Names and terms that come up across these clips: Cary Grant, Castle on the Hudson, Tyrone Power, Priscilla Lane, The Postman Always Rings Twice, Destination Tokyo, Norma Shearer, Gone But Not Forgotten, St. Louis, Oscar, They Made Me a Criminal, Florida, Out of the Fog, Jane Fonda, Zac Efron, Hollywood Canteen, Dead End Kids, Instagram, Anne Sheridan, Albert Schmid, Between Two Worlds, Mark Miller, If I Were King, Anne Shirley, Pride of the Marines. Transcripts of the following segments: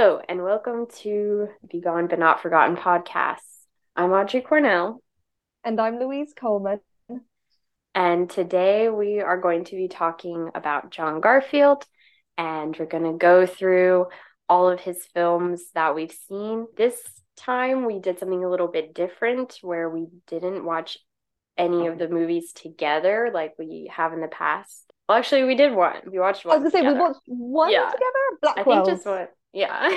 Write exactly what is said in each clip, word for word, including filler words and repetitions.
Hello, and welcome to the Gone But Not Forgotten podcast. I'm Audrey Cornell. And I'm Louise Coleman. And today we are going to be talking about John Garfield, and we're going to go through all of his films that we've seen. This time we did something a little bit different, where we didn't watch any of the movies together like we have in the past. Well, actually, we did one. We watched one I was going to say, we watched one yeah. together? Blackwell's. I think just one. Yeah.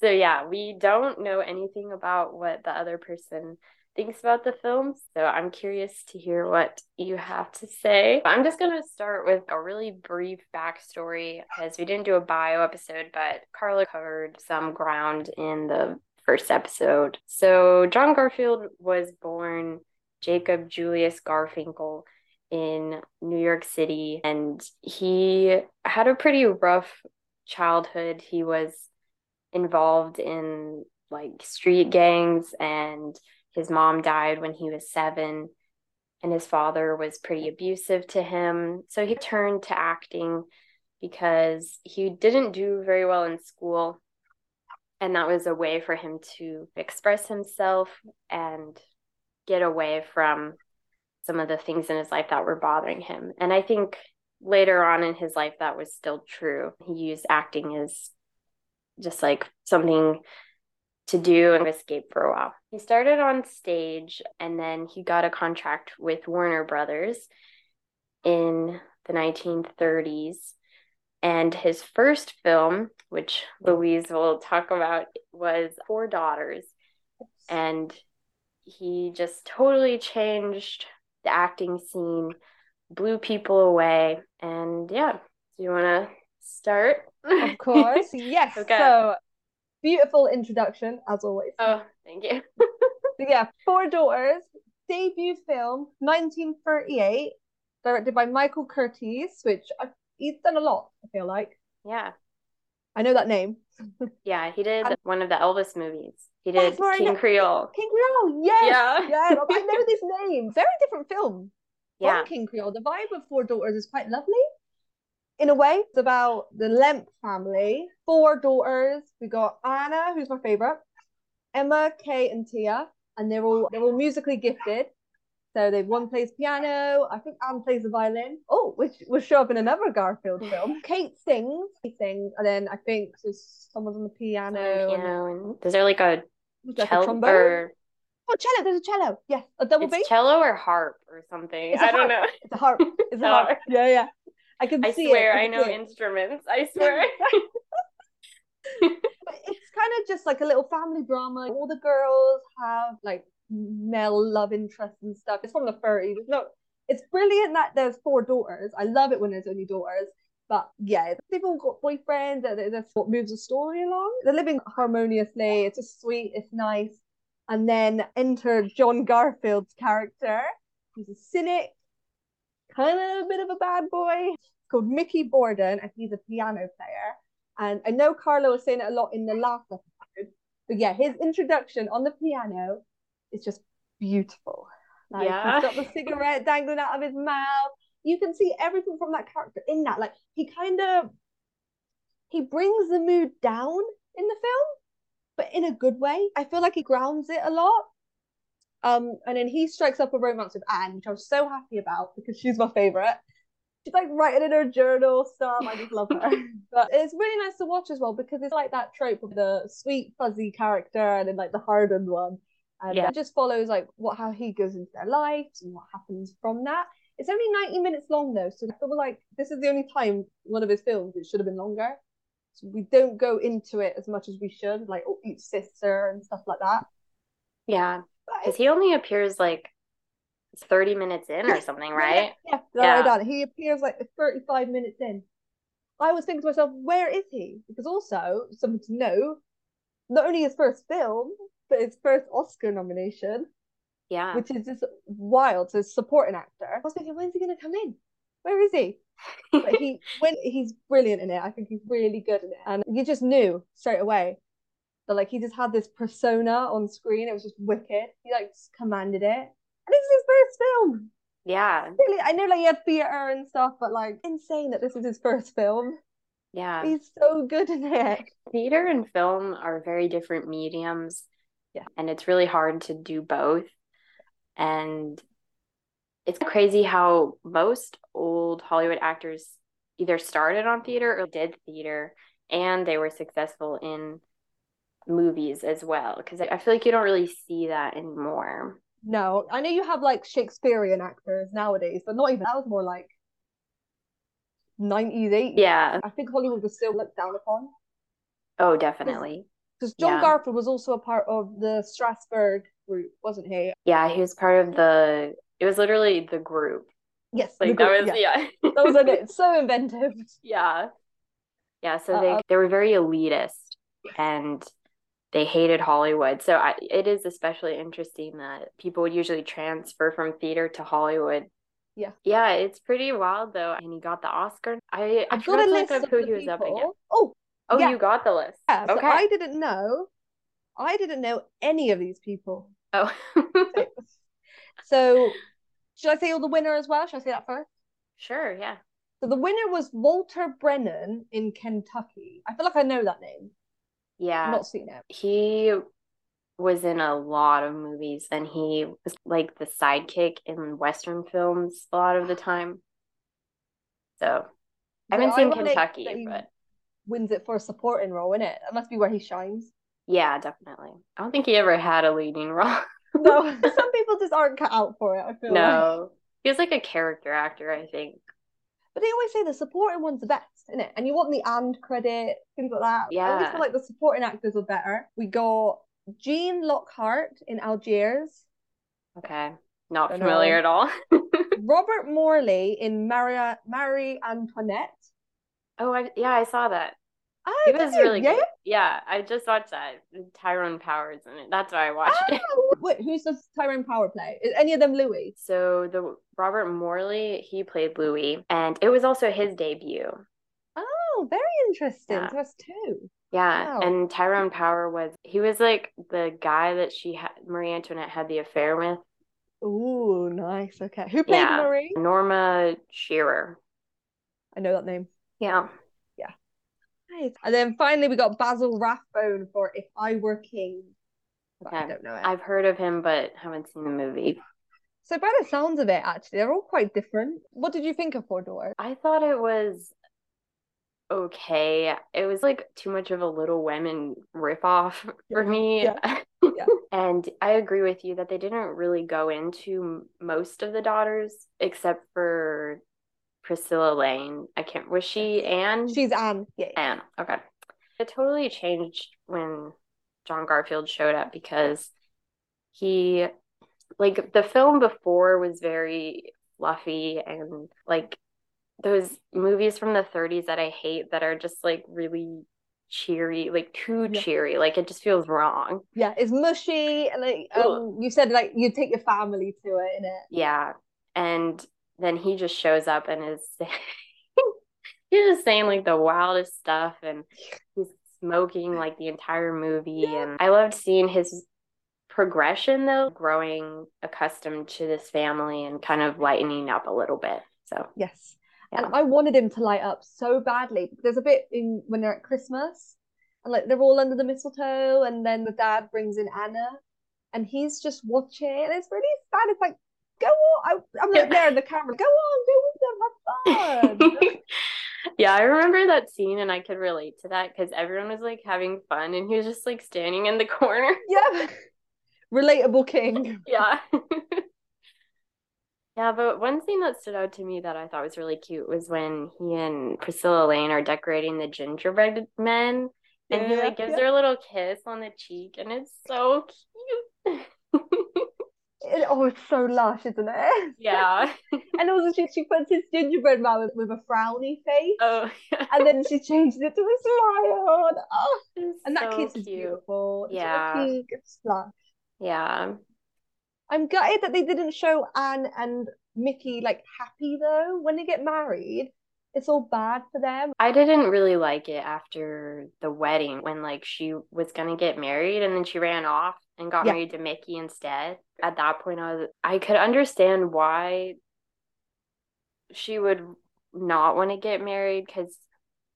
So, yeah, we don't know anything about what the other person thinks about the film, so I'm curious to hear what you have to say. I'm just going to start with a really brief backstory, because we didn't do a bio episode, but Carla covered some ground in the first episode. So, John Garfield was born Jacob Julius Garfinkel in New York City, and he had a pretty rough childhood. He was involved in like street gangs, and his mom died when he was seven, and his father was pretty abusive to him. So he turned to acting because he didn't do very well in school, and that was a way for him to express himself and get away from some of the things in his life that were bothering him. And I think later on in his life that was still true. He used acting as just like something to do and escape for a while. He started on stage, and then he got a contract with Warner Brothers in the nineteen thirties. And his first film, which Louise will talk about, was Four Daughters. And he just totally changed the acting scene, blew people away. And yeah, do you want to start? Of course, yes. Okay. So, beautiful introduction, as always. Oh, thank you. Yeah, Four Daughters, debut film, nineteen thirty-eight, directed by Michael Curtiz, which I've, he's done a lot, I feel like. Yeah. I know that name. Yeah, he did and, one of the Elvis movies. He did King Creole. King Creole, yes. Yeah. Yeah, I know this name. Very different film. Yeah. King Creole. The vibe of Four Daughters is quite lovely. In a way, it's about the Lemp family. Four daughters. We got Anna, who's my favourite, Emma, Kay, and Tia, and they're all they're all musically gifted. So they one plays piano. I think Anne plays the violin. Oh, which will show up in another Garfield film. Kate sings, she sings, and then I think there's someone's on the piano. Oh, piano and... Is there like a like cello? A trombone? Or... Oh, cello! There's a cello. Yes, yeah. A double it's bass. Cello or harp or something. I harp. Don't know. It's a harp. It's a harp. Yeah, yeah. I can I see swear, it. I, I know it. Instruments. I swear. But it's kind of just like a little family drama. All the girls have like male love interests and stuff. It's from the thirties. No, it's brilliant that there's four daughters. I love it when there's only daughters. But yeah, they've all got boyfriends. That's what moves the story along. They're living harmoniously. It's just sweet. It's nice. And then enter John Garfield's character. He's a cynic. Kind of a bit of a bad boy called Mickey Borden, and he's a piano player. And I know Carlo was saying it a lot in the last episode, but yeah, his introduction on the piano is just beautiful. Like, yeah. He's got the cigarette dangling out of his mouth. You can see everything from that character in that. Like, he kind of he brings the mood down in the film, but in a good way. I feel like he grounds it a lot. Um, and then he strikes up a romance with Anne, which I was so happy about because she's my favourite. She's like writing in her journal stuff. I just love her. But it's really nice to watch as well, because it's like that trope of the sweet fuzzy character and then like the hardened one. And yeah. It just follows like what how he goes into their lives and what happens from that. It's only ninety minutes long though, so I feel like this is the only time one of his films it should have been longer. So we don't go into it as much as we should, like each sister and stuff like that. Yeah. Because he only appears like thirty minutes in or something, right? Yeah, yeah, yeah. He appears like thirty-five minutes in. I was thinking to myself, where is he? Because also, something to know, not only his first film, but his first Oscar nomination. Yeah. Which is just wild. So supporting actor. I was thinking, when's he going to come in? Where is he? But he when he's brilliant in it. I think he's really good in it. And you just knew straight away. But like he just had this persona on screen. It was just wicked. He like just commanded it. And this is his first film. Yeah. Really, I know like he had theatre and stuff, but like insane that this was his first film. Yeah. He's so good in that. Theater and film are very different mediums. Yeah. And it's really hard to do both. And it's crazy how most old Hollywood actors either started on theater or did theater, and they were successful in movies as well, because I feel like you don't really see that anymore. No, I know you have like Shakespearean actors nowadays, but not even that was more like nineties, eighties. Yeah, I think Hollywood was still looked down upon. Oh, definitely. Because John yeah. Garfield was also a part of the Strasbourg group, wasn't he? Yeah, he was part of the. It was literally the group. Yes, like group, that was yeah. yeah. That was like it's so inventive. Yeah, yeah. So uh, they they were very elitist and they hated Hollywood. So I, it is especially interesting that people would usually transfer from theater to Hollywood. Yeah. Yeah, it's pretty wild, though. And he got the Oscar. I, I got a list of who he was up against. Oh, oh yeah. You got the list. Yeah, okay. So I didn't know. I didn't know any of these people. Oh. so, so should I say all the winner as well? Should I say that first? Sure, yeah. So the winner was Walter Brennan in Kentucky. I feel like I know that name. Yeah. I've not seen it. He was in a lot of movies, and he was like the sidekick in Western films a lot of the time. So, I haven't seen Kentucky, but wins it for a supporting role, innit? That must be where he shines. Yeah, definitely. I don't think he ever had a leading role. No, some people just aren't cut out for it, I feel like. No, he was like a character actor, I think. But they always say the supporting one's the best, isn't it? And you want the and credit, things like that. Yeah. I always feel like the supporting actors are better. We got Gene Lockhart in Algiers. Okay. Not Don't familiar know. At all. Robert Morley in Maria, Marie Antoinette. Oh, I, yeah, I saw that. Oh, it was really yeah? good. Yeah, I just watched that. Tyrone Power's in it. That's why I watched oh, it. Wait, who does Tyrone Power play? Is any of them Louis? So the Robert Morley, he played Louis, and it was also his debut. Oh, very interesting. Yeah. To us too. Yeah, wow. And Tyrone Power was he was like the guy that she had Marie Antoinette had the affair with. Ooh, nice. Okay, who played yeah. Marie? Norma Shearer. I know that name. Yeah. Nice. And then finally we got Basil Rathbone for If I Were King. But okay. I don't know it. I've heard of him but haven't seen the movie. So by the sounds of it, actually, they're all quite different. What did you think of Four Doors? I thought it was okay. It was like too much of a Little Women ripoff for yeah. me. Yeah. Yeah. And I agree with you that they didn't really go into most of the daughters except for Priscilla Lane. I can't was she Anne? She's Anne. Yeah. Anne. Okay. It totally changed when John Garfield showed up because he like the film before was very fluffy and like those movies from the thirties that I hate that are just like really cheery, like too yeah. cheery. Like it just feels wrong. Yeah, it's mushy and like um, you said like you take your family to it, innit? Yeah. And then he just shows up and is he's just saying like the wildest stuff and he's smoking like the entire movie. Yeah. And I loved seeing his progression though, growing accustomed to this family and kind of lightening up a little bit. So yes. Yeah. And I wanted him to light up so badly. There's a bit in when they're at Christmas and like they're all under the mistletoe and then the dad brings in Anna and he's just watching and it's really sad. It's like go on, I, I'm like there in the camera, go on, go with them, have fun. Yeah, I remember that scene and I could relate to that because everyone was like having fun and he was just like standing in the corner. Yeah, relatable king. Yeah. Yeah, but one thing that stood out to me that I thought was really cute was when he and Priscilla Lane are decorating the gingerbread men and yeah, he like gives yeah. her a little kiss on the cheek and it's so cute. It, oh, it's so lush, isn't it? Yeah. And also she, she puts his gingerbread man with, with a frowny face. Oh, yeah. And then she changes it to a smile. Oh, and so that kiss cute. Is beautiful. Yeah. It's, it's lush. Yeah. I'm gutted that they didn't show Anne and Mickey like happy though. When they get married, it's all bad for them. I didn't really like it after the wedding when like she was gonna get married and then she ran off and got yeah. married to Mickey instead. At that point, I was I could understand why she would not want to get married because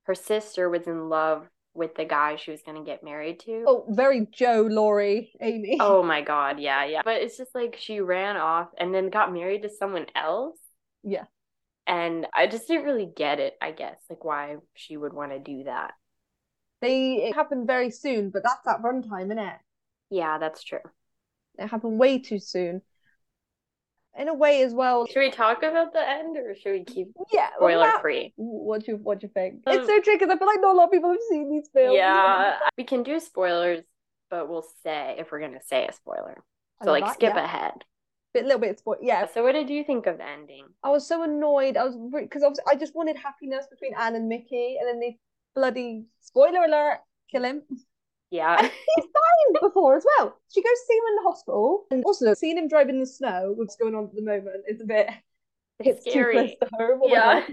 her sister was in love with the guy she was going to get married to. Oh, very Joe, Laurie, Amy. Oh my God, yeah, yeah. But it's just like she ran off and then got married to someone else. Yeah. And I just didn't really get it, I guess, like why she would want to do that. They, it happened very soon, but that's at runtime, isn't it? Yeah, that's true. It happened way too soon. In a way as well. Should we talk about the end or should we keep yeah, spoiler that, free? What do you, what do you think? Um, it's so tricky because I feel like not a lot of people have seen these films. Yeah, we can do spoilers, but we'll say if we're going to say a spoiler. So like that, skip yeah. ahead. A little bit spoil- yeah. So what did you think of the ending? I was so annoyed. I was because re- I just wanted happiness between Anne and Mickey, and then they bloody, spoiler alert, kill him. Yeah. And he's dying before as well. She goes to see him in the hospital. And also, seeing him driving in the snow, what's going on at the moment, is a bit... It's, it's scary. Too close to home. Yeah.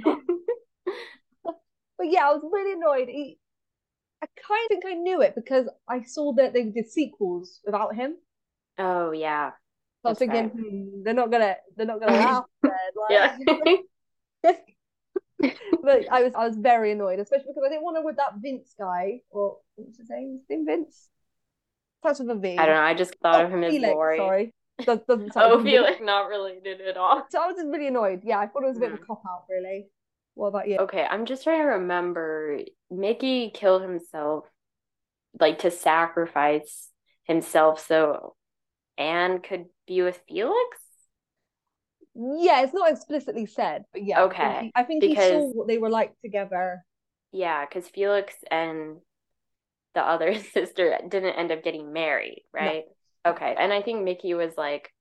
But yeah, I was really annoyed. He, I kind of think I knew it because I saw that they did sequels without him. Oh, yeah. So I was thinking, hmm, they're not going to they're not gonna laugh. Like, yeah. But I was I was very annoyed, especially because I didn't want to with that Vince guy, or what was his name? His name Vince? Starts with a V. I don't know, I just thought oh, of him Felix, as Laurie. Sorry. Does, doesn't oh, Felix, like not related at all. So I was just really annoyed. Yeah, I thought it was a bit mm. of a cop-out, really. What about you? Okay, I'm just trying to remember. Mickey killed himself, like, to sacrifice himself so Anne could be with Felix? Yeah, it's not explicitly said, but yeah. Okay. I think he, I think because, he saw what they were like together. Yeah, because Felix and the other sister didn't end up getting married, right? No. Okay. And I think Mickey was like,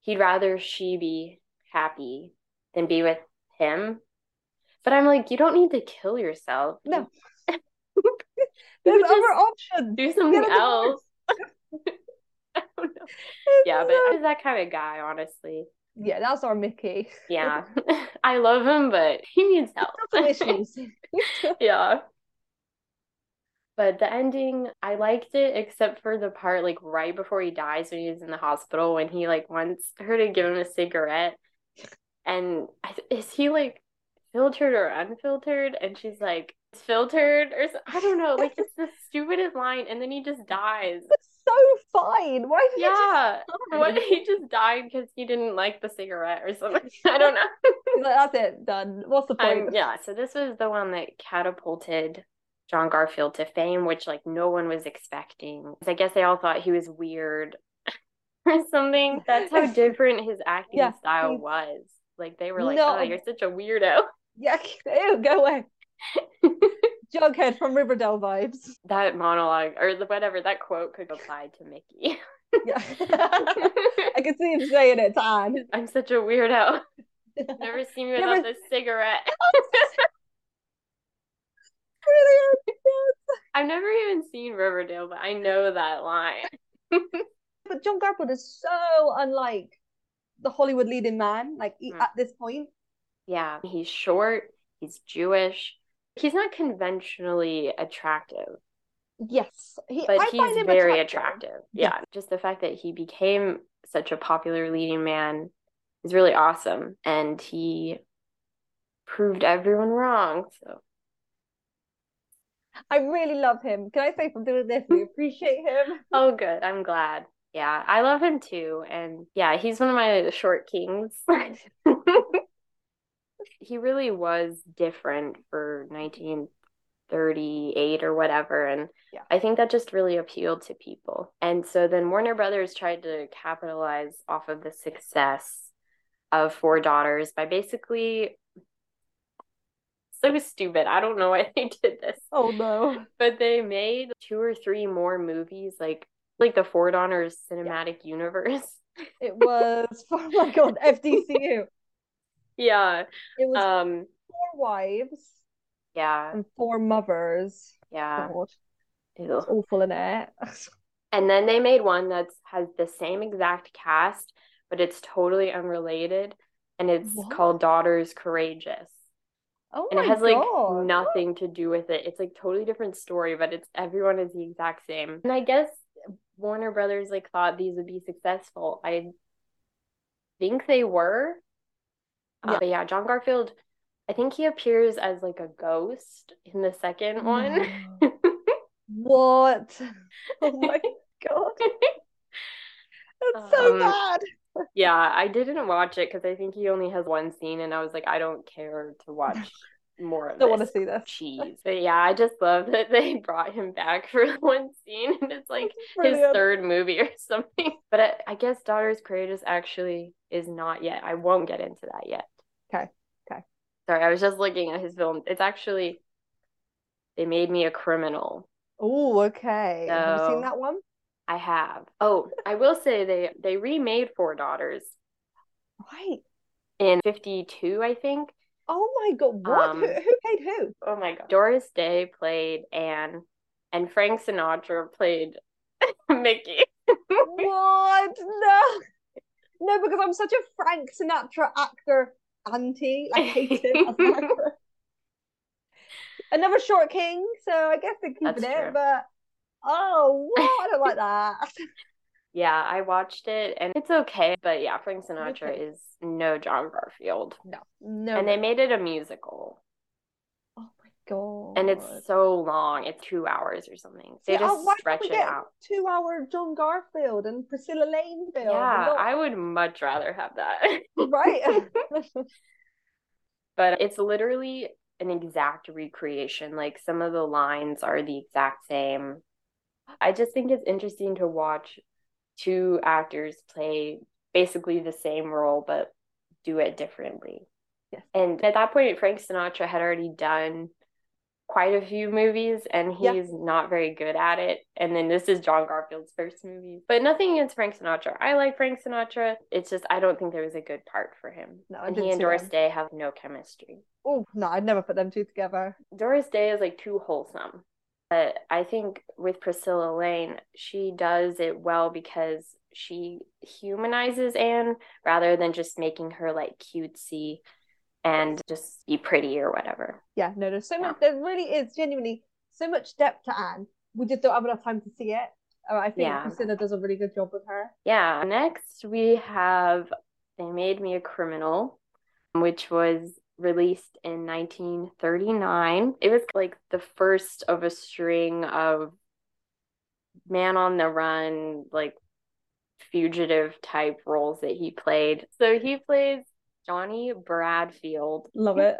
he'd rather she be happy than be with him. But I'm like, you don't need to kill yourself. No. There's you other options. Do something Get else. I don't know. It's yeah, so... but I was that kind of guy, honestly. Yeah, that's our Mickey. Yeah. I love him, but he needs help. Yeah. But the ending, I liked it, except for the part, like, right before he dies when he's in the hospital, when he, like, wants her to give him a cigarette. And is he, like, filtered or unfiltered? And she's like, it's filtered or something. I don't know. Like, it's the stupidest line. And then he just dies. So fine. Why did yeah. he just die? He just died because he didn't like the cigarette or something. I don't know. Like, that's it. Done. What's the point? Um, yeah. So this was the one that catapulted John Garfield to fame, which like no one was expecting. I guess they all thought he was weird or something. That's how different his acting yeah, style he... was. Like they were like, no. "Oh, you're such a weirdo." Yeah. Ew. Go away. Jughead from Riverdale vibes. That monologue, or the, whatever, that quote could apply to Mickey. Yeah. I could see him saying it to Anne. I'm such a weirdo. Never seen me without Never... this cigarette. Brilliant. Yes. I've never even seen Riverdale, but I know that line. But John Garfield is so unlike the Hollywood leading man, like mm. at this point. Yeah, he's short, he's Jewish. He's not conventionally attractive. Yes. He, but I he's find him very attractive. attractive. Yeah. Yes. Just the fact that he became such a popular leading man is really awesome. And he proved everyone wrong. So I really love him. Can I say something with this? We appreciate him. Oh, good. I'm glad. Yeah. I love him too. And yeah, he's one of my short kings. He really was different for nineteen thirty-eight or whatever. And yeah. I think that just really appealed to people. And so then Warner Brothers tried to capitalize off of the success of Four Daughters by basically... So stupid. I don't know why they did this. Oh, no. But they made two or three more movies, like like the Four Daughters cinematic yeah. universe. It was... Oh, my God. F D C U. Yeah. It was um, four wives. Yeah. And four mothers. Yeah. God. It was awful in it. And then they made one that has the same exact cast, but it's totally unrelated. And it's what? called Daughters Courageous. Oh and my it has like God. nothing what? to do with it. It's like totally different story, but it's everyone is the exact same. And I guess Warner Brothers like thought these would be successful. I think they were. Yeah. Uh, but yeah, John Garfield I think he appears as like a ghost in the second one. What? Oh my god. That's um, so bad. Yeah, I didn't watch it because I think he only has one scene and I was like, I don't care to watch more of don't this. Don't want to see this. Jeez. But yeah, I just love that they brought him back for one scene and it's like his third movie or something. But I, I guess Daughters Courageous actually is not yet. I won't get into that yet. Okay. Okay. Sorry, I was just looking at his film. It's actually They Made Me a Criminal. Oh, okay. So, have you seen that one? I have. Oh, I will say they, they remade Four Daughters. Right. In fifty-two, I think. Oh my god, what? Um, who, who played who? Oh my god. Doris Day played Anne, and Frank Sinatra played Mickey. What? No. No, because I'm such a Frank Sinatra actor auntie. I hate him as an actor. Another short king, so I guess they're keeping That's it, true. But oh, what? I don't like that. Yeah, I watched it, and it's okay, but yeah, Frank Sinatra okay. is no John Garfield. No, no. And they made it a musical. Oh my god! And it's so long; it's two hours or something. They yeah, just oh, why stretch we it get out. Two-hour John Garfield and Priscilla Lane film. Yeah, no. I would much rather have that. Right. But it's literally an exact recreation. Like some of the lines are the exact same. I just think it's interesting to watch two actors play basically the same role but do it differently. Yes. And at that point, Frank Sinatra had already done quite a few movies and he's yeah. not very good at it. And then this is John Garfield's first movie. But nothing against Frank Sinatra. I like Frank Sinatra. It's just I don't think there was a good part for him. No, I and he and Doris them. Day have no chemistry. Oh, no, I'd never put them two together. Doris Day is like too wholesome. But I think with Priscilla Lane, she does it well because she humanizes Anne rather than just making her like cutesy and just be pretty or whatever. Yeah, no, there's so yeah. much. There really is genuinely so much depth to Anne. We just don't have enough time to see it. Uh, I think yeah. Priscilla does a really good job with her. Yeah. Next, we have They Made Me a Criminal, which was released in nineteen thirty-nine. It was like the first of a string of man on the run, like fugitive type roles that he played. So he plays Johnny Bradfield. Love it.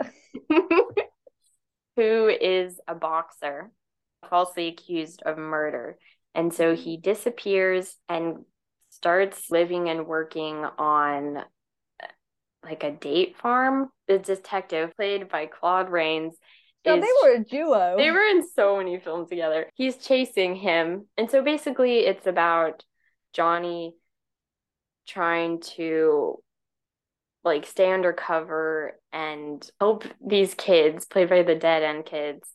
Who is a boxer falsely accused of murder. And so he disappears and starts living and working on like a date farm. The detective, played by Claude Rains. Yeah, they were a duo. They were in so many films together. He's chasing him. And so basically it's about Johnny trying to like stay undercover and help these kids, played by the Dead End Kids,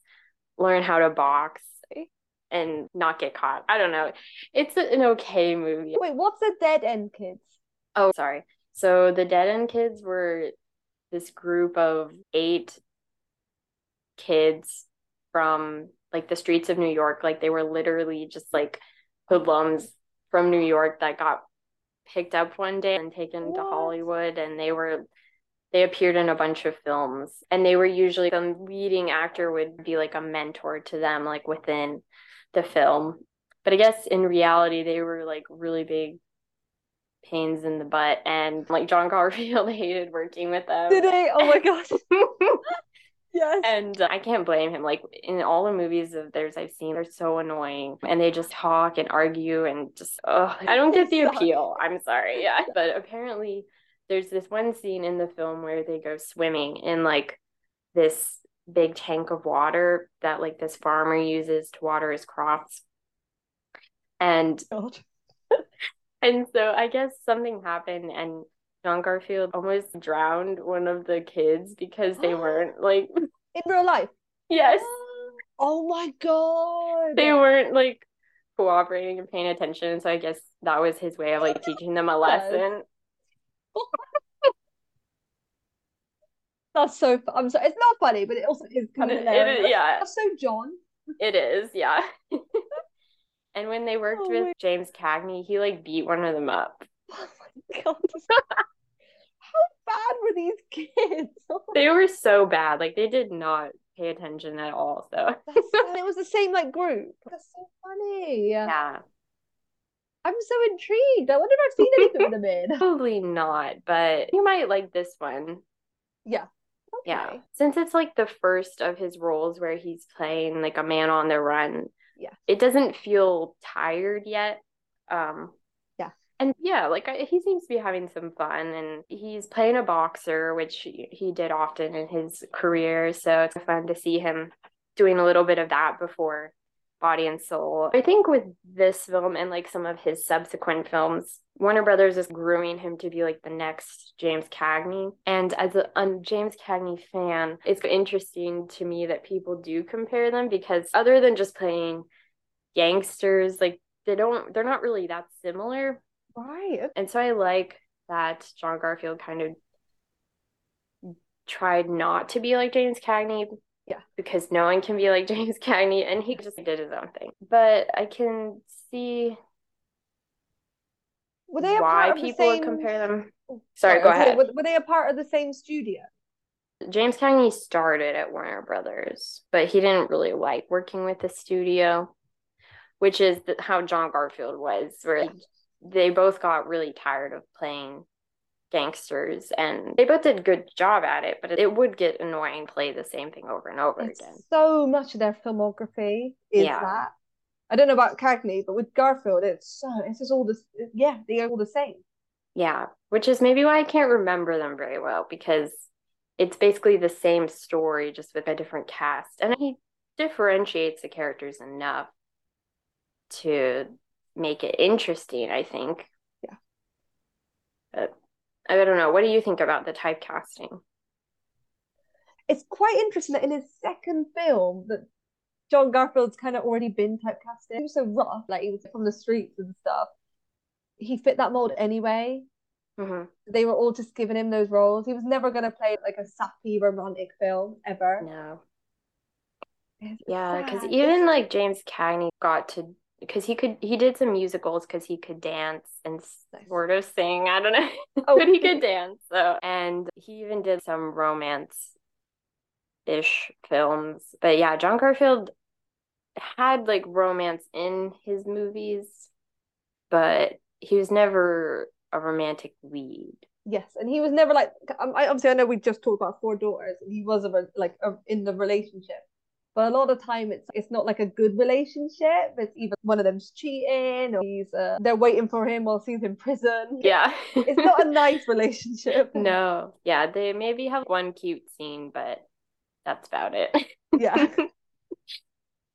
learn how to box and not get caught. I don't know. It's an okay movie. Wait, what's the Dead End Kids? Oh, sorry. So the Dead End Kids were this group of eight kids from like the streets of New York. Like they were literally just like hoodlums from New York that got picked up one day and taken what? to Hollywood. And they were, they appeared in a bunch of films, and they were usually, the leading actor would be like a mentor to them, like within the film. But I guess in reality, they were like really big pains in the butt, and like John Garfield hated working with them. Did he? Oh my gosh. Yes. And uh, I can't blame him. Like in all the movies of theirs I've seen, they're so annoying and they just talk and argue and just oh I don't get the appeal. I'm sorry. Yeah. But apparently there's this one scene in the film where they go swimming in like this big tank of water that like this farmer uses to water his crops. And God. And so I guess something happened and John Garfield almost drowned one of the kids because they weren't like... In real life? Yes. Oh my god. They weren't like cooperating and paying attention. So I guess that was his way of like teaching them a lesson. That's so... Fu- I'm sorry. It's not funny, but it also is kind of hilarious. It is, yeah. That's so John. It is, yeah. And when they worked oh with James Cagney, he like beat one of them up. Oh my god. How bad were these kids? They were so bad. Like, they did not pay attention at all. So and it was the same like group. That's so funny. Yeah. I'm so intrigued. I wonder if I've seen anything with them in. Probably not, but you might like this one. Yeah. Okay. Yeah. Since it's like the first of his roles where he's playing like a man on the run. Yeah. It doesn't feel tired yet. Um And yeah, like I, he seems to be having some fun, and he's playing a boxer, which he, he did often in his career. So it's fun to see him doing a little bit of that before Body and Soul. I think with this film and like some of his subsequent films, Warner Brothers is grooming him to be like the next James Cagney. And as a, a James Cagney fan, it's interesting to me that people do compare them, because other than just playing gangsters, like they don't, they're not really that similar. Right. And so I like that John Garfield kind of tried not to be like James Cagney. Yeah. Because no one can be like James Cagney, and he just did his own thing. But I can see were they why people the same... compare them. Sorry, oh, go ahead. Were they a part of the same studio? James Cagney started at Warner Brothers, but he didn't really like working with the studio, which is the, how John Garfield was, where yeah. They both got really tired of playing gangsters, and they both did a good job at it, but it would get annoying play the same thing over and over it's again. So much of their filmography is yeah. that. I don't know about Cagney, but with Garfield, it's so, it's just all the, yeah, they are all the same. Yeah, which is maybe why I can't remember them very well, because it's basically the same story, just with a different cast. And he differentiates the characters enough to make it interesting, I think. Yeah. But I don't know. What do you think about the typecasting? It's quite interesting that in his second film that John Garfield's kind of already been typecasted. He was so rough, like he was from the streets and stuff. He fit that mold anyway. Mm-hmm. They were all just giving him those roles. He was never going to play like a sappy romantic film ever. No. It's yeah, because even like James Cagney got to Because he could, he did some musicals because he could dance and sort of sing. I don't know, oh, but he could dance. So, and he even did some romance-ish films. But yeah, John Garfield had like romance in his movies, but he was never a romantic lead. Yes, and he was never like. I obviously I know we just talked about Four Daughters, and he was a, like a, in the relationship. But a lot of time, it's it's not like a good relationship. It's either one of them's cheating, or he's uh, they're waiting for him while he's in prison. Yeah, it's not a nice relationship. No, yeah, they maybe have one cute scene, but that's about it. Yeah,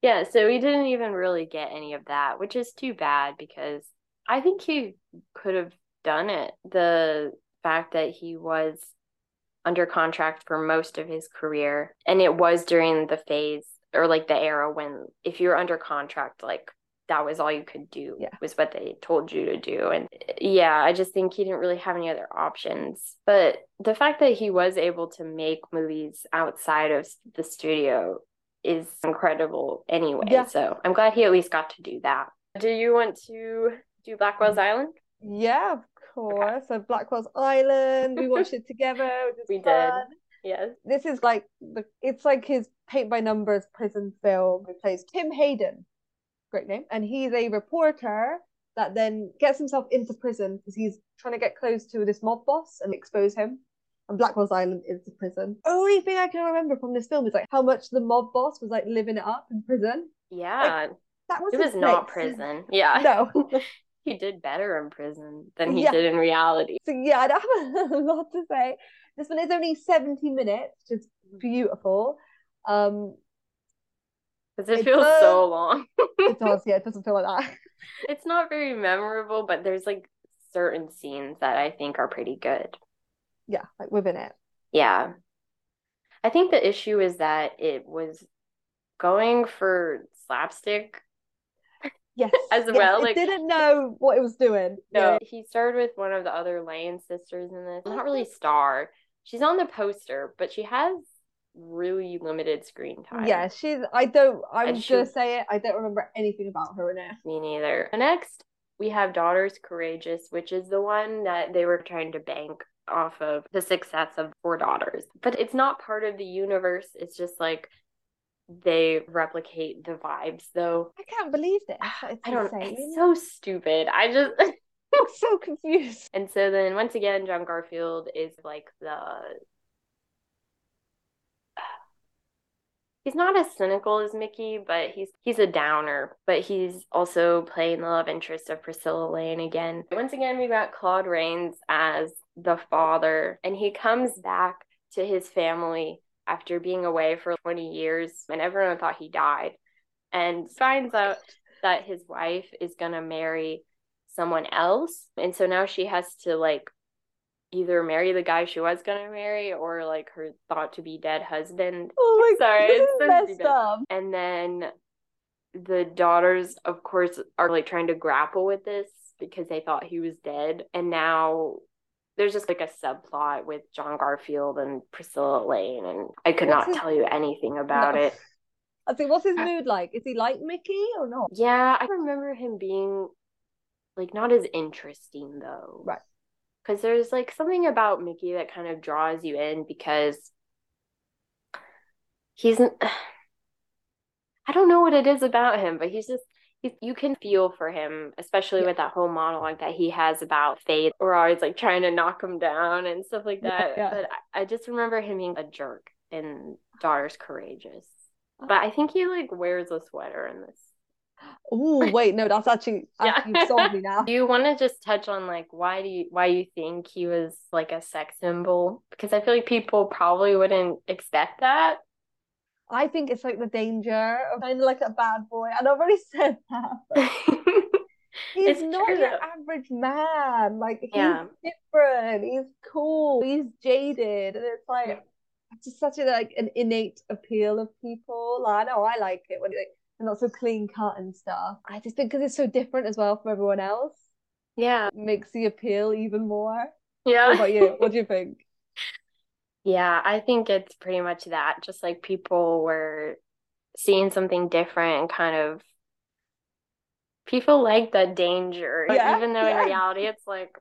yeah. So we didn't even really get any of that, which is too bad, because I think he could have done it. The fact that he was under contract for most of his career. And it was during the phase or like the era when if you're under contract, like that was all you could do yeah. was what they told you to do. And yeah, I just think he didn't really have any other options. But the fact that he was able to make movies outside of the studio is incredible anyway. Yeah. So I'm glad he at least got to do that. Do you want to do Blackwell's Island? Yeah. Course. Okay. So Blackwell's Island, we watched it together. We fun. did. Yes. This is like the, it's like his paint by numbers prison film. He plays Tim Hayden, great name, and he's a reporter that then gets himself into prison because he's trying to get close to this mob boss and expose him. And Blackwell's Island is the prison. Only thing I can remember from this film is like how much the mob boss was like living it up in prison. Yeah, like, that was it was not prison. Yeah, no. He did better in prison than he yeah. did in reality. So yeah, I don't have a lot to say. This one is only seventy minutes, which is beautiful. Um, Because it, it feels does, so long. It does, yeah, it doesn't feel like that. It's not very memorable, but there's like certain scenes that I think are pretty good. Yeah, like within it. Yeah. I think the issue is that it was going for slapstick Yes, as yes, well. Like, didn't know what it was doing. No, yeah. He starred with one of the other Lane sisters in this. Not really star. She's on the poster, but she has really limited screen time. Yeah, she's. I don't. I was she, gonna say it. I don't remember anything about her in it. Me neither. Next, we have Daughters Courageous, which is the one that they were trying to bank off of the success of Four Daughters. But it's not part of the universe. It's just like they replicate the vibes, though. I can't believe this. It's I don't. Insane. It's so stupid. I just. I'm so confused. And so then once again, John Garfield is like the. He's not as cynical as Mickey, but he's he's a downer. But he's also playing the love interest of Priscilla Lane again. Once again, we got Claude Rains as the father, and he comes back to his family after being away for twenty years, and everyone thought he died, and finds out that his wife is gonna marry someone else, and so now she has to like either marry the guy she was going to marry or, like, her thought-to-be-dead husband. Oh, my Sorry, God. It's messed up. And then the daughters, of course, are, like, trying to grapple with this because they thought he was dead. And now there's just, like, a subplot with John Garfield and Priscilla Lane, and I could what's not his... tell you anything about no. it. I think, what's his uh, mood like? Is he like Mickey or not? Yeah, I remember him being, like, not as interesting, though. Right. Because there's, like, something about Mickey that kind of draws you in because he's, I don't know what it is about him, but he's just, he's, you can feel for him, especially yeah. with that whole monologue that he has about fate. We're always, like, trying to knock him down and stuff like that. Yeah, yeah. But I, I just remember him being a jerk in Daughter's Courageous. But I think he, like, wears a sweater in this. Oh wait, no, that's actually yeah. you've sold me now. Do you want to just touch on like why do you why you think he was like a sex symbol? Because I feel like people probably wouldn't expect that. I think it's like the danger of kind of like a bad boy. I've already said that. But he's it's not true. Your average man. Like he's yeah. different. He's cool. He's jaded, and it's like yeah. it's just such a like an innate appeal of people. Like, I know I like it when like. And not so clean cut and stuff. I just think because it's so different as well from everyone else. Yeah. It makes the appeal even more. Yeah. How about you? What do you think? Yeah, I think it's pretty much that. Just like people were seeing something different and kind of people like that danger. Yeah, even though yeah. in reality it's like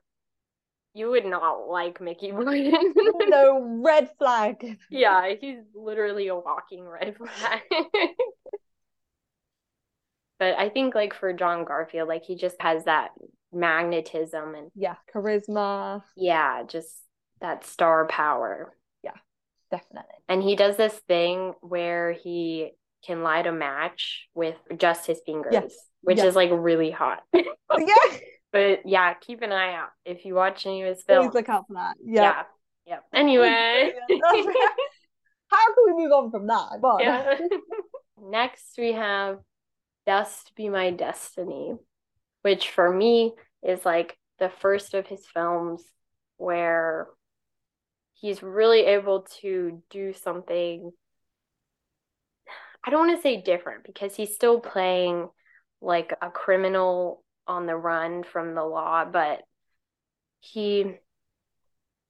you would not like Mickey Boyden. No, red flag. Yeah, he's literally a walking red flag. But I think, like, for John Garfield, like, he just has that magnetism and... Yeah, charisma. Yeah, just that star power. Yeah, definitely. And he does this thing where he can light a match with just his fingers, yes. which yes. is, like, really hot. yeah. But, yeah, keep an eye out if you watch any of his films. Please look out for that. Yep. Yeah. Yeah. Anyway. How can we move on from that? But... Yeah. Next, we have... Dust Be My Destiny, which for me is like the first of his films where he's really able to do something, I don't want to say different because he's still playing like a criminal on the run from the law, but he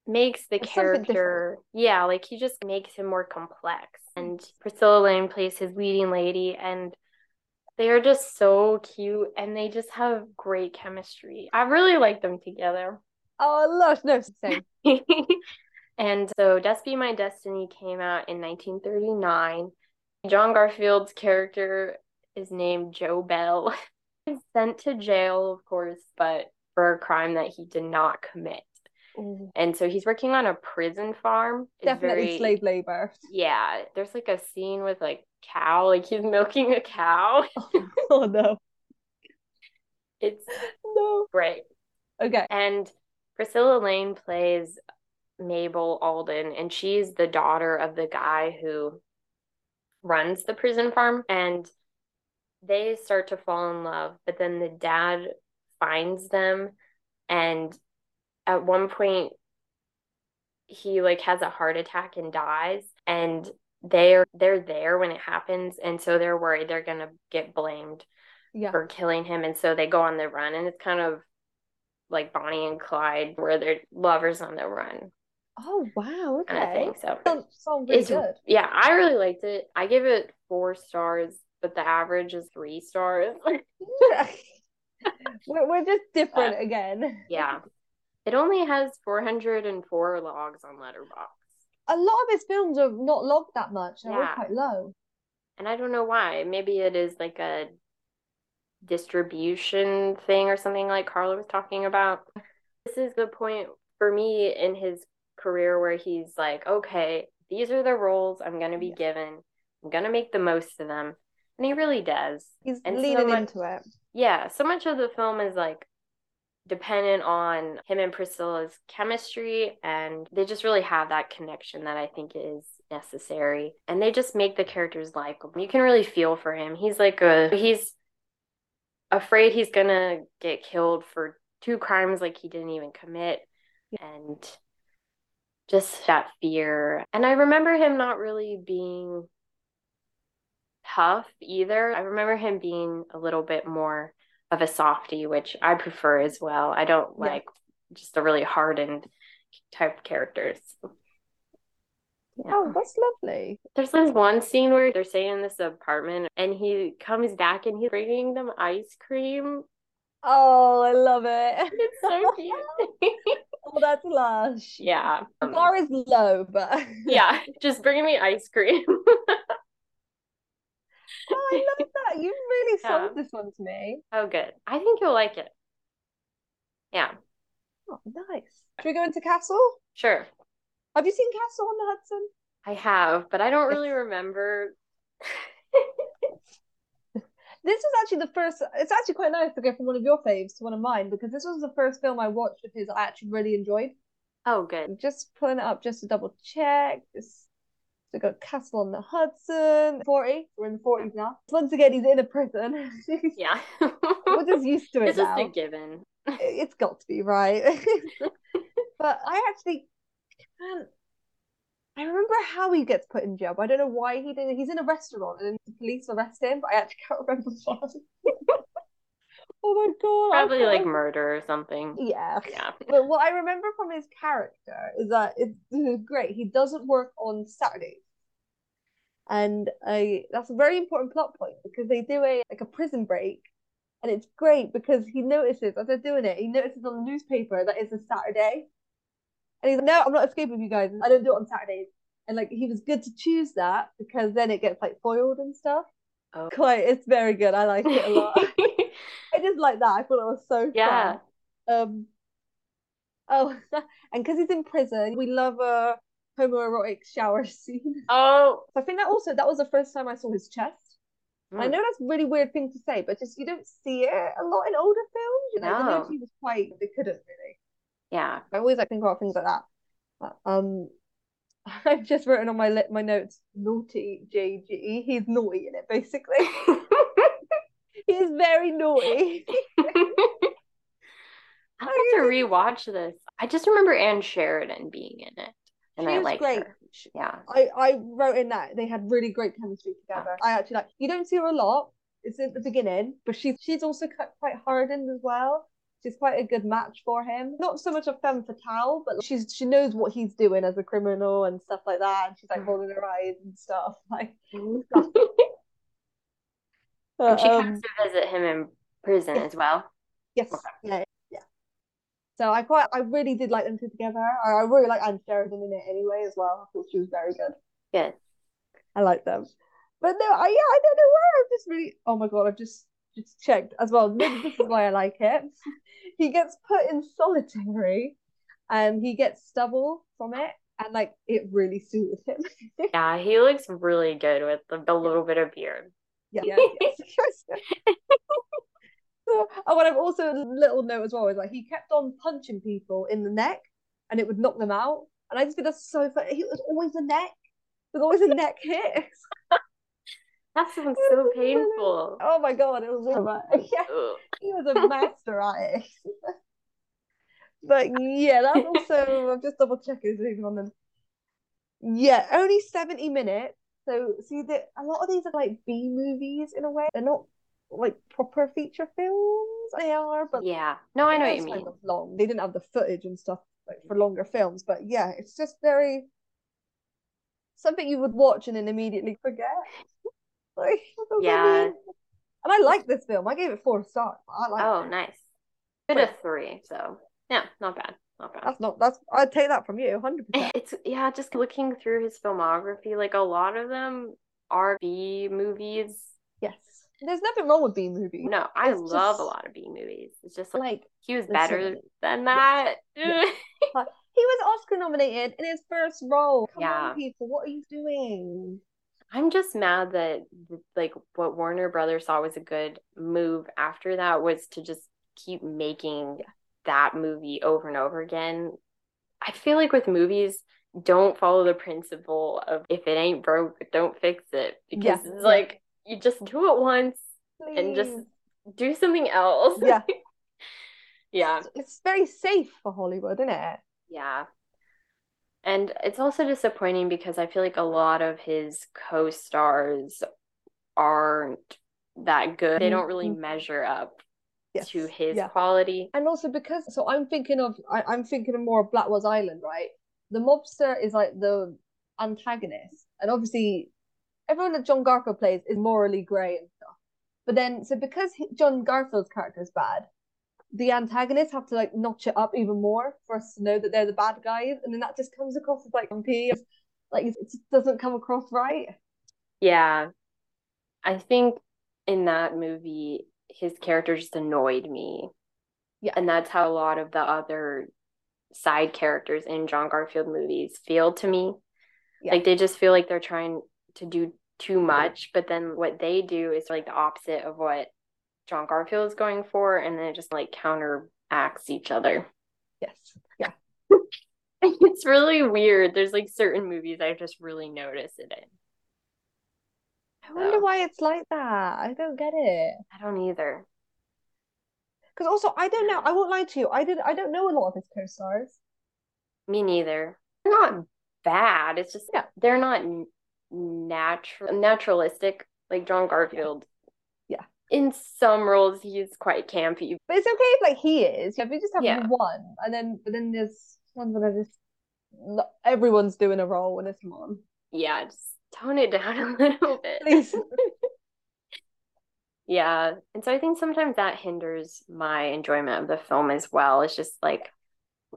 makes the it's character, yeah, like he just makes him more complex. And Priscilla Lane plays his leading lady, and they are just so cute, and they just have great chemistry. I really like them together. Oh, lush, no, same. And so Dust Be My Destiny came out in nineteen thirty-nine. John Garfield's character is named Joe Bell. He's sent to jail, of course, but for a crime that he did not commit. Mm. And so he's working on a prison farm. It's definitely very, slave labor. Yeah, there's like a scene with like cow, like he's milking a cow. oh, oh no, it's no great. Okay, and Priscilla Lane plays Mabel Alden, and she's the daughter of the guy who runs the prison farm, and they start to fall in love. But then the dad finds them, and at one point he like has a heart attack and dies, and they're they're there when it happens, and so they're worried they're gonna get blamed yeah. for killing him, and so they go on the run, and it's kind of like Bonnie and Clyde where they're lovers on the run. Oh wow, okay. I think so. Sounds, sounds really it's good. Yeah, I really liked it. I give it four stars, but the average is three stars. we're, we're just different uh, again. Yeah. It only has four hundred four logs on Letterboxd. A lot of his films are not logged that much. They're yeah. all quite low. And I don't know why. Maybe it is like a distribution thing or something, like Carla was talking about. This is the point for me in his career where he's like, okay, these are the roles I'm going to be yeah. given. I'm going to make the most of them. And he really does. He's and leaning so much, into it. Yeah. So much of the film is like dependent on him and Priscilla's chemistry, and they just really have that connection that I think is necessary, and they just make the characters likable. You can really feel for him. He's like a he's afraid he's gonna get killed for two crimes like he didn't even commit, and just that fear. And I remember him not really being tough either. I remember him being a little bit more of a softie, which I prefer as well. I don't like yeah. just the really hardened type characters. Yeah. Oh, that's lovely. There's this one scene where they're staying in this apartment and he comes back and he's bringing them ice cream. Oh, I love it. It's so cute. Oh, that's lush. Yeah. The bar is low, but... yeah, just bringing me ice cream. Oh, I love that. You really sold yeah. this one to me. Oh, good. I think you'll like it. Yeah. Oh, nice. Should we go into Castle? Sure. Have you seen Castle on the Hudson? I have, but I don't really remember. This was actually the first... It's actually quite nice to go from one of your faves to one of mine, because this was the first film I watched of his I actually really enjoyed. Oh, good. Just pulling it up just to double check. This... We've got Castle on the Hudson, forty. We're in the forties now. Once again, he's in a prison. Yeah. We're just used to it it's now. It's just a given. It's got to be, right? But I actually can't... I remember how he gets put in jail, but I don't know why he did. He's in a restaurant and the police arrest him, but I actually can't remember why. Oh my god. Probably like remember. Murder or something. Yeah. Yeah. But what I remember from his character is that it's, it's great. He doesn't work on Saturdays. And I that's a very important plot point, because they do a like a prison break, and it's great because he notices as they're doing it, he notices on the newspaper that it's a Saturday. And he's like, no, I'm not escaping you guys. I don't do it on Saturdays. And like he was good to choose that, because then it gets like foiled and stuff. Oh. Quite it's very good. I like it a lot. I just like that. I thought it was so yeah. fun. Um, oh, and because he's in prison, we love a homoerotic shower scene. Oh. So I think that also, that was the first time I saw his chest. Mm. I know that's a really weird thing to say, but just you don't see it a lot in older films. You know, no. I know he was quite, they couldn't really. Yeah. I always like think about things like that. Um, I've just written on my li- my notes, naughty J G. He's naughty in it, basically. He's very naughty. I have to rewatch this. I just remember Anne Sheridan being in it, and she I like her. Yeah, I, I wrote in that they had really great chemistry together. Yeah. I actually like. You don't see her a lot. It's at the beginning, but she's she's also quite hardened as well. She's quite a good match for him. Not so much a femme fatale, but she's she knows what he's doing as a criminal and stuff like that. And she's like holding her eyes and stuff like. But, and she um, comes to visit him in prison yes. as well. Yes. Okay. Yeah, yeah. So I quite, I really did like them two together. I, I really like Anne Sheridan in it anyway as well. I thought she was very good. Good. I like them. But no, I yeah, I don't know where. I'm just really. Oh my god, I've just just checked as well. Maybe this is why I like it. He gets put in solitary, and he gets stubble from it. And like it really suited him. Yeah, he looks really good with the, the little bit of beard. Yeah, yeah, yeah. So, oh, and I've also a little note as well is like he kept on punching people in the neck and it would knock them out, and I just think that's so funny. He was always a neck there's always a neck hit. That sounds so painful. Oh my god, it was yeah, he was a master at it. But yeah, that's also I'm just double checking it's even on them. Yeah, only seventy minutes. So, see, the, a lot of these are like B movies in a way. They're not like proper feature films. They are, but yeah, no, I know what you mean. Long. They didn't have the footage and stuff like for longer films, but yeah, it's just very something you would watch and then immediately forget. Like, yeah, I mean. And I like this film. I gave it four stars. I like. Oh, it. Nice. Bit of three, so yeah, not bad. Okay. That's not that's I'd take that from you, one hundred percent. It's yeah, just looking through his filmography, like a lot of them are B movies. Yes, there's nothing wrong with B movies. No, I it's love just, a lot of B movies. It's just like, like he was better than that. Yeah. Yeah. He was Oscar nominated in his first role. Come yeah. on, people, what are you doing? I'm just mad that like what Warner Brothers saw was a good move after that was to just keep making yeah. that movie over and over again. I feel like with movies, don't follow the principle of if it ain't broke, don't fix it. Because yeah. it's like, you just do it once Please. and just do something else. Yeah. yeah. It's very safe for Hollywood, isn't it? Yeah. And it's also disappointing because I feel like a lot of his co-stars aren't that good. They don't really measure up yes. to his yeah. quality. And also because, so I'm thinking of, I, I'm thinking of more of Blackwell's Island, right? The mobster is like the antagonist. And obviously everyone that John Garfield plays is morally grey and stuff. But then, so because he, John Garfield's character is bad, the antagonists have to like notch it up even more for us to know that they're the bad guys, and then that just comes across as like grumpy, like it just doesn't come across right. Yeah, I think in that movie his character just annoyed me. Yeah, and that's how a lot of the other side characters in John Garfield movies feel to me. Yeah. Like they just feel like they're trying to do too much, but then what they do is like the opposite of what John Garfield is going for, and then it just like counteracts each other. Yes. Yeah. It's really weird. There's like certain movies I just really notice it in. I so. wonder why it's like that. I don't get it. I don't either. Because also I don't know. I won't lie to you. I did. I don't know a lot of his co-stars. Me neither. They're not bad. It's just yeah. they're not natural, naturalistic like John Garfield. Yeah. In some roles, he's quite campy, but it's okay if like he is. If you just have yeah. one, and then but then there's ones that are just everyone's doing a role when it's on. Yeah, just tone it down a little bit, please. Yeah, and so I think sometimes that hinders my enjoyment of the film as well. It's just like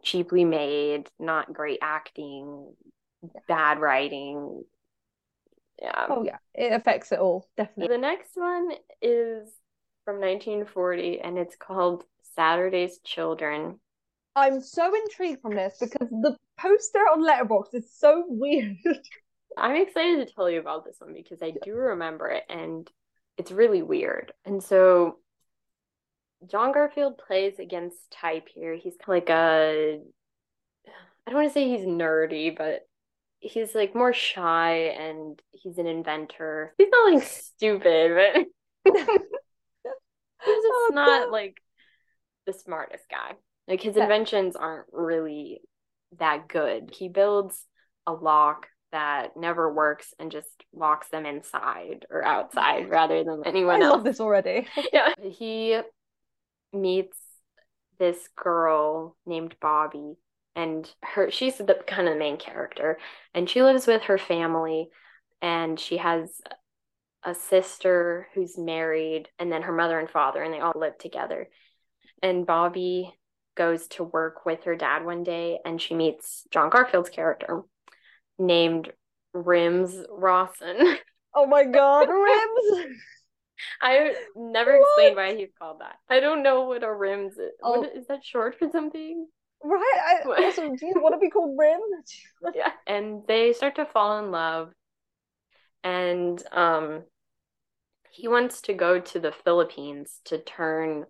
cheaply made, not great acting, yeah. bad writing. Yeah. Oh yeah, it affects it all, definitely. The next one is from nineteen forty, and it's called Saturday's Children. I'm so intrigued from this because the poster on Letterboxd is so weird. I'm excited to tell you about this one because I do remember it, and it's really weird. And so John Garfield plays against type here. He's like a, I don't want to say he's nerdy, but he's like more shy, and he's an inventor. He's not like stupid, but he's just oh, not God. like the smartest guy. Like his yeah. inventions aren't really that good. He builds a lock that never works and just locks them inside or outside rather than anyone I else. I love this already. Yeah. He meets this girl named Bobby. And her, she's the kind of the main character, and she lives with her family, and she has a sister who's married, and then her mother and father, and they all live together. And Bobby goes to work with her dad one day, and she meets John Garfield's character named Rims Rawson. Oh my God, Rims! I never what? explained why he's called that. I don't know what a Rims is. Oh. What, is that short for something? Right? I also, do you want to be called Rim? Yeah. And they start to fall in love. And um, he wants to go to the Philippines to turn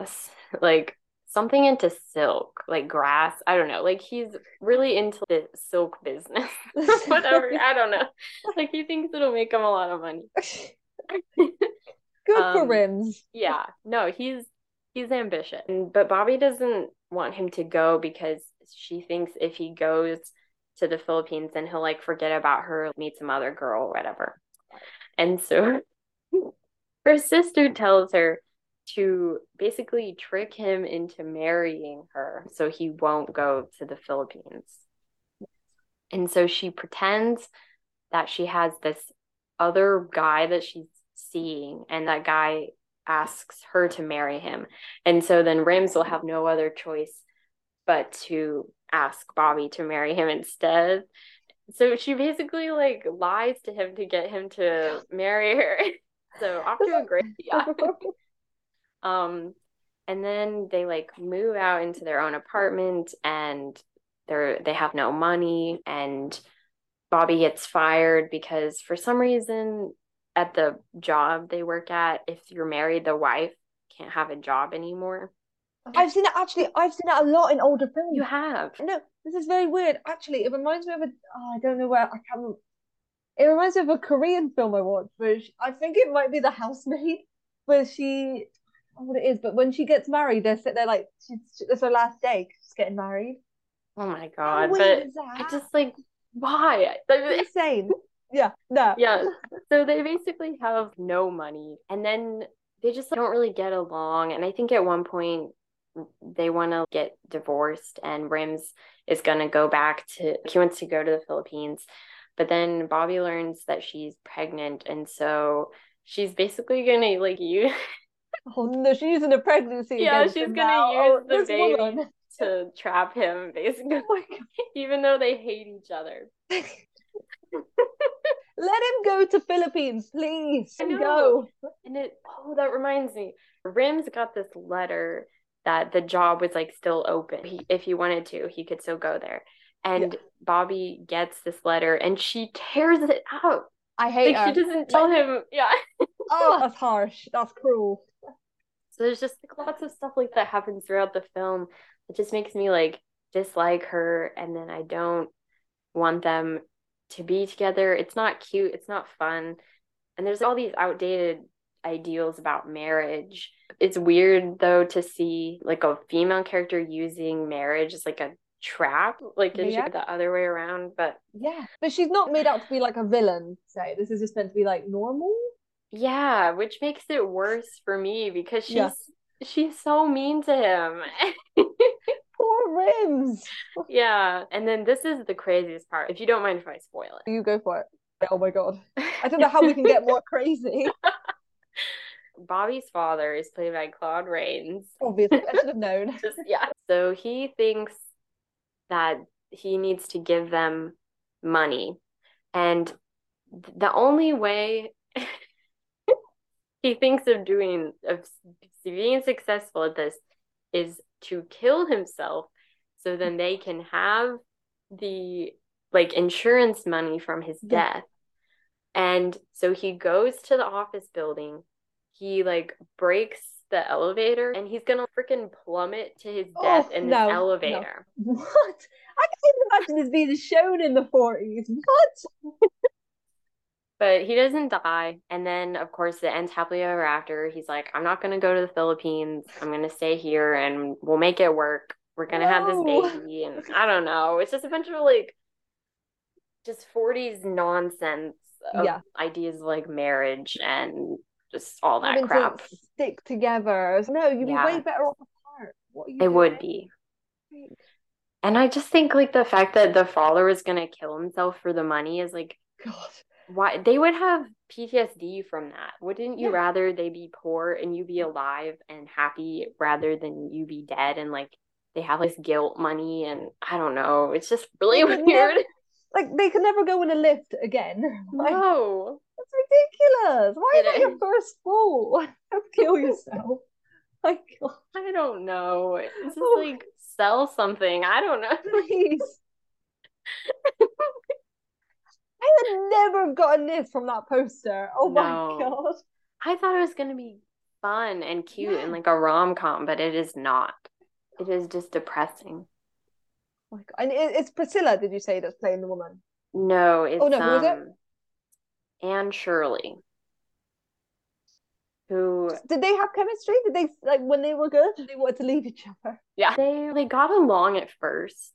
a, like something into silk, like grass. I don't know. Like he's really into the silk business. Whatever. I don't know. Like he thinks it'll make him a lot of money. Good um, for Rims. Yeah. No, he's He's ambitious, but Bobby doesn't want him to go because she thinks if he goes to the Philippines, then he'll like forget about her, meet some other girl, whatever. And so her sister tells her to basically trick him into marrying her so he won't go to the Philippines. And so she pretends that she has this other guy that she's seeing, and that guy asks her to marry him. And so then Rims will have no other choice but to ask Bobby to marry him instead. So she basically like lies to him to get him to marry her. So off to a great um and then they like move out into their own apartment, and they're they have no money, and Bobby gets fired because for some reason at the job they work at, if you're married, the wife can't have a job anymore. I've seen it actually. I've seen it a lot in older films. You have? No, this is very weird. Actually, it reminds me of a. Oh, I don't know where I can't. Remember. It reminds me of a Korean film I watched, which I think it might be The Housemaid, where she, I don't know what it is, but when she gets married, they sit there like she's. It's her last day. She's getting married. Oh my god! How weird is that? I just like why? It's insane. Yeah. No. Yeah. So they basically have no money, and then they just like, don't really get along. And I think at one point. They want to get divorced, and Rims is going to go back to, he wants to go to the Philippines, but then Bobby learns that she's pregnant, and so she's basically going to like use oh no she's using a pregnancy yeah she's going to use oh, the baby woman. To trap him basically. Oh even though they hate each other. Let him go to Philippines, please. And go and it oh that reminds me, Rims got this letter that the job was like still open. He, if he wanted to, he could still go there. And yeah. Bobby gets this letter and she tears it out. I hate like, her. She doesn't tell like, him. Yeah. Oh, that's harsh. That's cruel. So there's just like lots of stuff like that happens throughout the film. It just makes me like dislike her. And then I don't want them to be together. It's not cute. It's not fun. And there's all these outdated ideals about marriage. It's weird though to see like a female character using marriage as like a trap, like yeah. She, the other way around, but yeah but she's not made out to be like a villain, so this is just meant to be like normal, yeah which makes it worse for me because she's yeah. she's so mean to him. Poor Rims. Yeah and then this is the craziest part, if you don't mind if I spoil it. You go for it. Oh my god, I don't know how we can get more crazy. Bobby's father is played by Claude Rains. Obviously, I should have known. Just, yeah. So he thinks that he needs to give them money. And the only way he thinks of doing, of being successful at this is to kill himself so then they can have the, like, insurance money from his death. Yeah. And so he goes to the office building. He, like, breaks the elevator, and he's going to freaking plummet to his death oh, in no, the elevator. No. What? I can't imagine this being shown in the forties. What? But he doesn't die. And then, of course, it ends happily ever after. He's like, I'm not going to go to the Philippines. I'm going to stay here, and we'll make it work. We're going to no. have this baby. And I don't know. It's just a bunch of, like, just forties nonsense of yeah. ideas like marriage and... just all that crap. Stick together. No, you'd yeah. be way better off apart. What are you it doing? Would be. And I just think like the fact that the father is gonna kill himself for the money is like, God, why they would have P T S D from that? Wouldn't you yeah. rather they be poor and you be alive and happy rather than you be dead and like they have this guilt money and I don't know. It's just really they weird. Never, like they could never go in a lift again. Like, no. That's ridiculous. Why is that your first fall? Kill yourself. My God. I don't know. It's just oh. like sell something. I don't know. Please. I had never gotten this from that poster. Oh no. My God. I thought it was going to be fun and cute yeah. and like a rom-com, but it is not. It is just depressing. Oh my God. And it's Priscilla, did you say, that's playing the woman? No. It's, oh no, who um, is it? Anne Shirley. Who did they have chemistry? Did they like when they were good? They wanted to leave each other. Yeah, they they got along at first,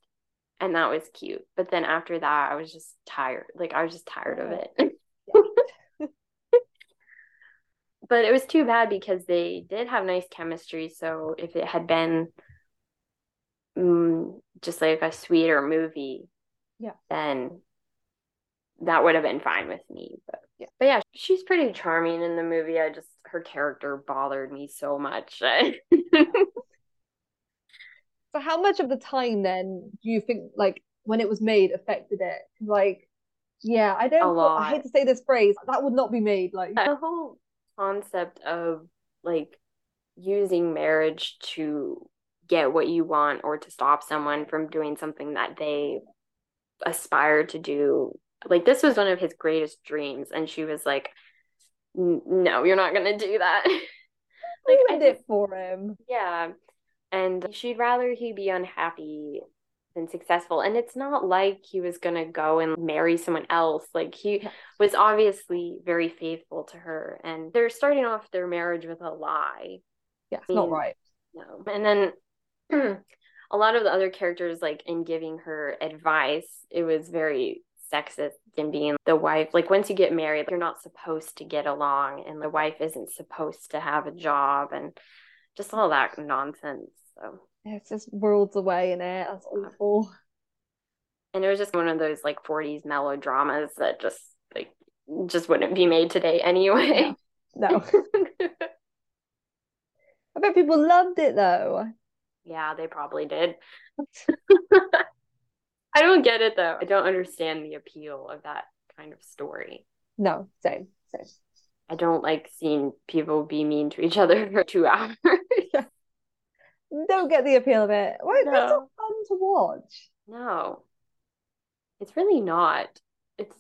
and that was cute. But then after that, I was just tired. Like I was just tired of it. Yeah. But it was too bad because they did have nice chemistry. So if it had been um, just like a sweeter movie, yeah, then. that would have been fine with me. But yeah, but yeah, she's pretty charming in the movie. I just, her character bothered me so much. So how much of the time then do you think, like, when it was made, affected it? Like, yeah, I don't, I hate to say this phrase, that would not be made. Like, the whole concept of, like, using marriage to get what you want or to stop someone from doing something that they aspire to do. Like, this was one of his greatest dreams, and she was like, no, you're not gonna do that. Like, I did it for him. Yeah. And she'd rather he be unhappy than successful. And it's not like he was going to go and marry someone else. Like, he was obviously very faithful to her. And they're starting off their marriage with a lie. Yeah, it's I mean, not right. No. And then a lot of the other characters, like, in giving her advice, it was very sexist in being the wife. Like, once you get married, you're not supposed to get along. And the wife isn't supposed to have a job. And just all that nonsense. So it's just worlds away in it. That's awful. And it was just one of those, like, forties melodramas that just, like, just wouldn't be made today anyway. No. no. I bet people loved it though. Yeah, they probably did. I don't get it though. I don't understand the appeal of that kind of story. No, same, same. I don't like seeing people be mean to each other for two hours. Yeah. Don't get the appeal of it. Wait, no. That's not fun to watch. No. It's really not. It's,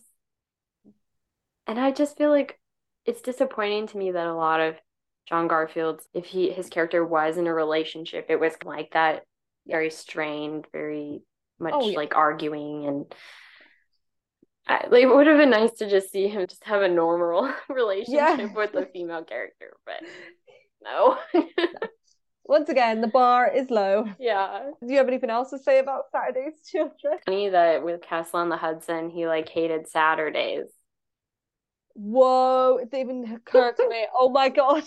and I just feel like it's disappointing to me that a lot of John Garfield's, if he his character was in a relationship, it was like that, very strained, very much oh, yeah. like arguing and I, like, it would have been nice to just see him just have a normal relationship yeah. with the female character, but no. Once again, the bar is low. Yeah. Do you have anything else to say about Saturday's Children? Funny that with Castle on the Hudson, he, like, hated Saturdays. Whoa, it didn't even occur to me. Oh my god.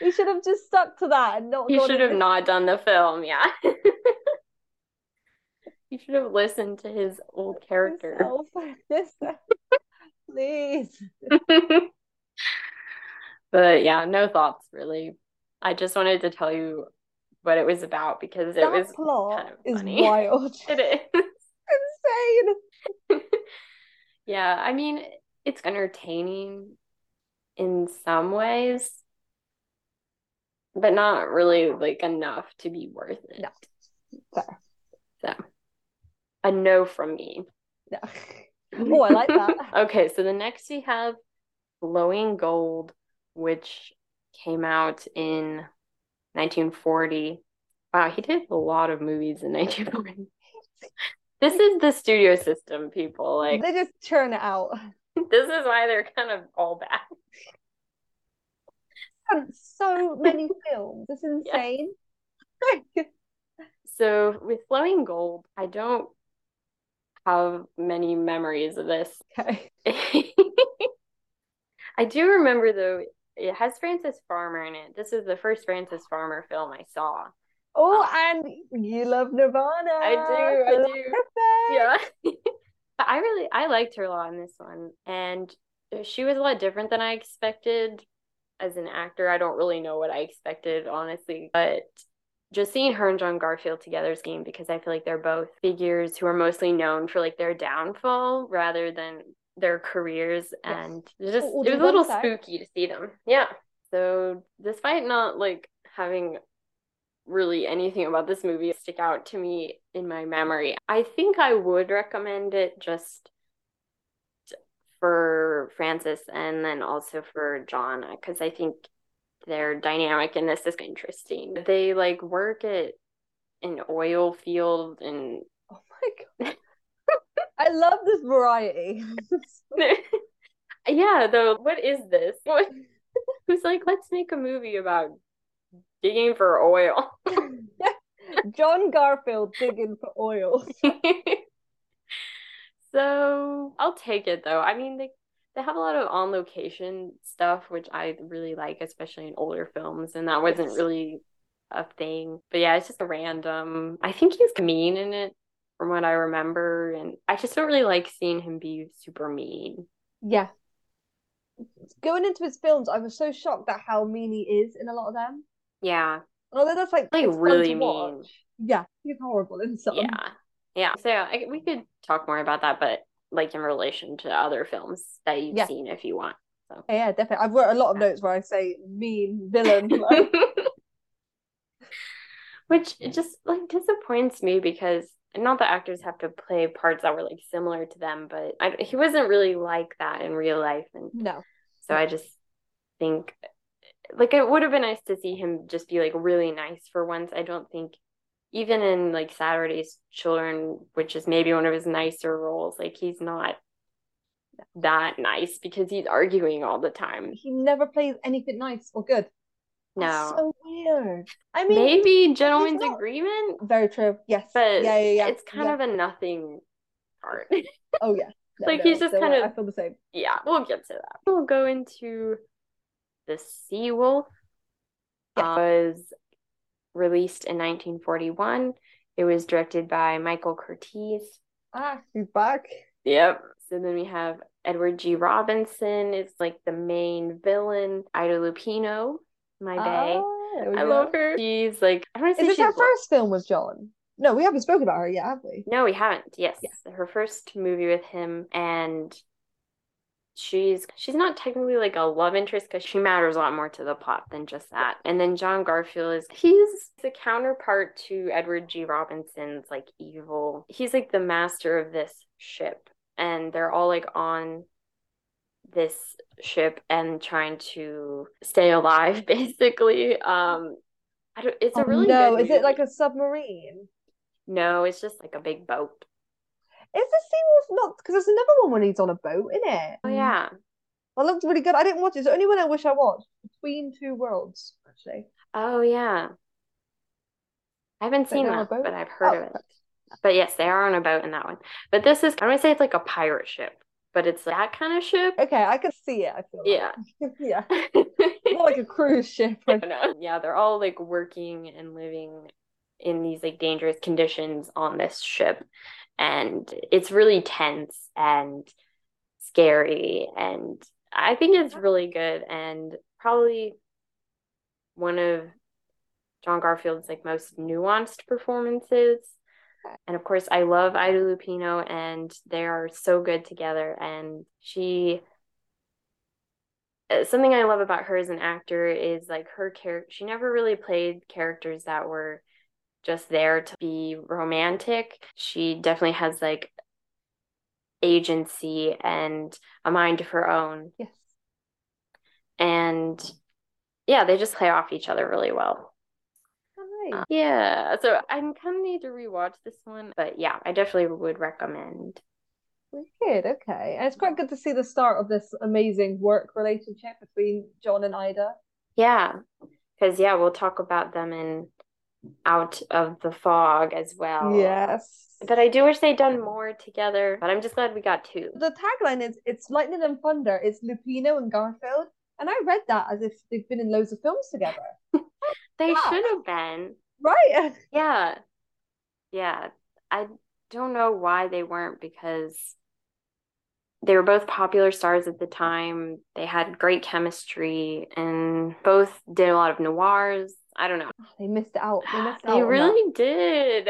He should have just stuck to that and not. He should have not done the film. Yeah. You should have listened to his old character. Please. But yeah, no thoughts really. I just wanted to tell you what it was about because that it was plot kind of funny. Is wild. It is insane. Yeah, I mean, it's entertaining in some ways, but not really like enough to be worth it. No. Fair. So. A no from me. No. Oh, I like that. Okay, so the next we have Flowing Gold, which came out in nineteen forty. Wow, he did a lot of movies in nineteen forty. This is the studio system, people. Like, they just churn it out. This is why they're kind of all bad. So many films. It's insane. Yeah. So with Flowing Gold, I don't have many memories of this. Okay. I do remember, though, it has Francis Farmer in it. This is the first Francis Farmer film I saw. Oh, um, and you love Nirvana. I do, I do. Perfect. Yeah. But I really, I liked her a lot in this one. And she was a lot different than I expected as an actor. I don't really know what I expected, honestly. But just seeing her and John Garfield together is game because I feel like they're both figures who are mostly known for, like, their downfall rather than their careers. Yes. And just oh, it was a little side. Spooky to see them. Yeah. So despite not, like, having really anything about this movie stick out to me in my memory, I think I would recommend it just for Francis and then also for John, because I think their dynamic in this is interesting. They, like, work at an oil field and oh my god. I love this variety. Yeah, though, what is this? What? Who's like, let's make a movie about digging for oil. John Garfield digging for oil. So I'll take it though. I mean, they They have a lot of on-location stuff, which I really like, especially in older films, and that wasn't really a thing. But yeah, it's just a random. I think he's mean in it from what I remember. And I just don't really like seeing him be super mean. Yeah. Going into his films, I was so shocked at how mean he is in a lot of them. Yeah. Although that's like, like really mean. Yeah, he's horrible in some. Yeah. Yeah. So I, we could talk more about that, but like in relation to other films that you've yeah. seen if you want. So. Yeah, definitely. I've wrote a lot of notes where I say mean villain. Like. Which just like disappoints me because not that actors have to play parts that were like similar to them, but I, he wasn't really like that in real life. And no. So I just think like it would have been nice to see him just be like really nice for once. I don't think even in like Saturday's Children, which is maybe one of his nicer roles, like he's not that nice because he's arguing all the time. He never plays anything nice or good. No. That's so weird. I mean, maybe Gentleman's not... Agreement. Very true. Yes. But yeah, yeah, yeah. It's kind yeah. of a nothing part. Oh yeah. No, like no, he's just so kind I, of I feel the same. Yeah, we'll get to that. We'll go into The Sea Wolf. Yeah. Was released in nineteen forty-one. It was directed by Michael Curtiz. Ah, he's back. Yep. So then we have Edward G. Robinson is like the main villain. Ida Lupino, my bae. Oh, I love her. She's like, I want to say. Is this her first film with John? No, we haven't spoken about her yet, have we? No, we haven't. Yes, yeah. Her first movie with him, and she's she's not technically like a love interest because she matters a lot more to the plot than just that. And then John Garfield is he's the counterpart to Edward G. Robinson's like evil. He's like the master of this ship, and they're all like on this ship and trying to stay alive, basically. Um, I don't. It's oh, a really no. Good is movie. It like a submarine? No, it's just like a big boat. Is The Sea Wolf not? Because there's another one when he's on a boat, isn't it? Oh, yeah. Well, it looked really good. I didn't watch it. It's the only one I wish I watched. Between Two Worlds, actually. Oh, yeah. I haven't they're seen that, but I've heard oh. of it. But yes, they are on a boat in that one. But this is, I'm going to say it's like a pirate ship, but it's that kind of ship. Okay, I could see it, I feel yeah. like. Yeah. More like a cruise ship. Or... no. Yeah, they're all like working and living in these like dangerous conditions on this ship. And it's really tense and scary, and I think it's really good and probably one of John Garfield's like most nuanced performances. And of course, I love Ida Lupino, and they are so good together. And she, something I love about her as an actor is like her character. She never really played characters that were just there to be romantic. She definitely has like agency and a mind of her own. Yes. And yeah, they just play off each other really well. Oh, nice. um, yeah. So I'm kind of need to rewatch this one, but yeah, I definitely would recommend. Wicked. Okay. And it's quite good to see the start of this amazing work relationship between John and Ida. Yeah. Because yeah, we'll talk about them in Out of the Fog as well. Yes, but I do wish they'd done more together, but I'm just glad we got two. The tagline is it's lightning and thunder, it's Lupino and Garfield, and I read that as if they've been in loads of films together. They yeah. should have been, right? Yeah, yeah. I don't know why they weren't, because they were both popular stars at the time. They had great chemistry and both did a lot of noirs. I don't know. They missed out. They missed out. They really did.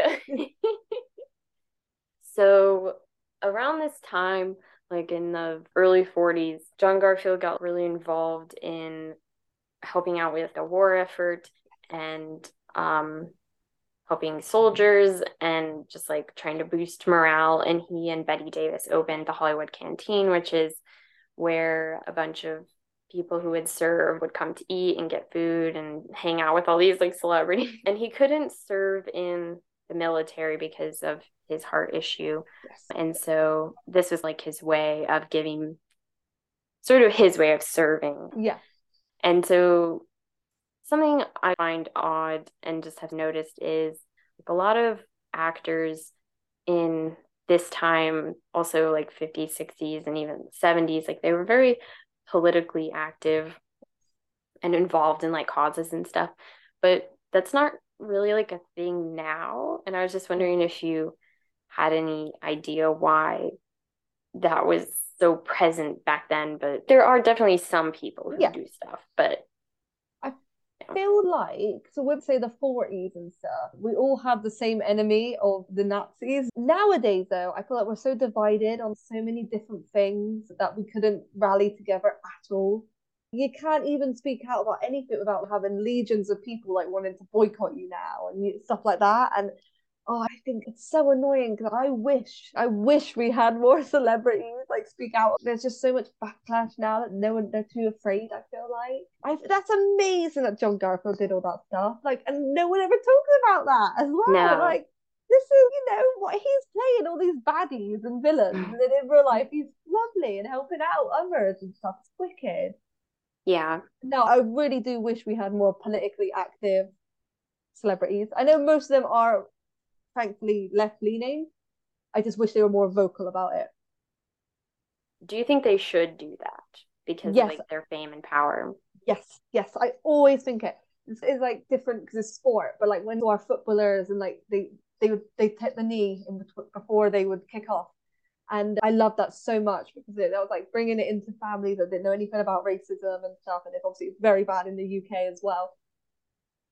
So around this time, like in the early forties, John Garfield got really involved in helping out with the war effort and um, helping soldiers and just like trying to boost morale. And he and Betty Davis opened the Hollywood Canteen, which is where a bunch of people who would serve would come to eat and get food and hang out with all these like celebrities. And he couldn't serve in the military because of his heart issue. Yes. And so this was like his way of giving, sort of his way of serving. Yeah. And so something I find odd and just have noticed is like a lot of actors in this time, also like fifties, sixties, and even seventies, like they were very politically active and involved in like causes and stuff, but that's not really like a thing now. And I was just wondering if you had any idea why that was so present back then, but there are definitely some people who yeah. do stuff, but I yeah. feel like, so we'd say the forties and stuff, we all had the same enemy of the Nazis. Nowadays though, I feel like we're so divided on so many different things that we couldn't rally together at all. You can't even speak out about anything without having legions of people like wanting to boycott you now and stuff like that. And oh, I think it's so annoying because I wish, I wish we had more celebrities like speak out. There's just so much backlash now that no one, they're too afraid, I feel like. I, that's amazing that John Garfield did all that stuff. Like, and no one ever talks about that as well. No. Like, this is, you know, what he's playing, all these baddies and villains. And then in real life, he's lovely and helping out others and stuff. It's wicked. Yeah. No, I really do wish we had more politically active celebrities. I know most of them are frankly left-leaning. I just wish they were more vocal about it. Do you think they should do that because yes. of like their fame and power? Yes, yes, I always think it. It's, it's like different because it's sport, but like when our footballers and like they they would they take the knee in between, before they would kick off, and I love that so much because it, that was like bringing it into families that didn't know anything about racism and stuff, and it's obviously very bad in the U K as well.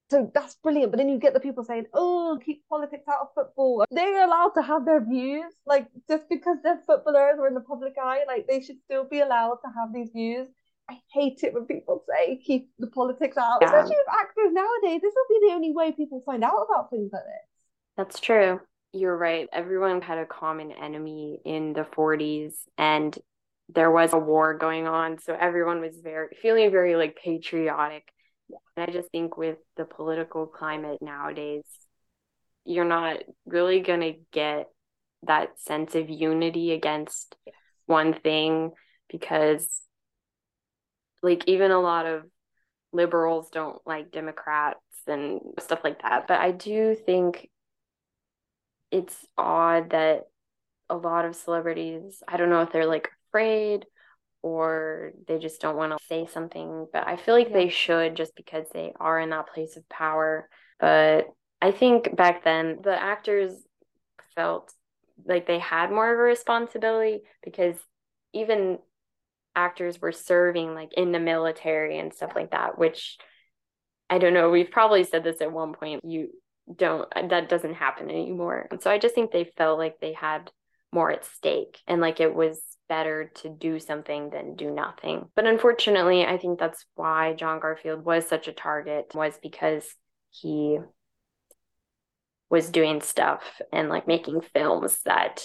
So that's brilliant. But then you get the people saying, oh, keep politics out of football. They're allowed to have their views. Like, just because they're footballers or in the public eye, like, they should still be allowed to have these views. I hate it when people say, keep the politics out. Yeah. Especially with actors nowadays, this will be the only way people find out about things like this. That's true. You're right. Everyone had a common enemy in the forties, and there was a war going on. So everyone was very feeling very, like, patriotic. And I just think with the political climate nowadays, you're not really going to get that sense of unity against yes. one thing, because like even a lot of liberals don't like Democrats and stuff like that. But I do think it's odd that a lot of celebrities, I don't know if they're like afraid or they just don't want to say something, but I feel like yeah. they should, just because they are in that place of power. But I think back then the actors felt like they had more of a responsibility, because even actors were serving like in the military and stuff like that, which I don't know, we've probably said this at one point, you don't, that doesn't happen anymore. And so I just think they felt like they had more at stake, and like it was better to do something than do nothing. But unfortunately, I think that's why John Garfield was such a target, was because he was doing stuff and like making films that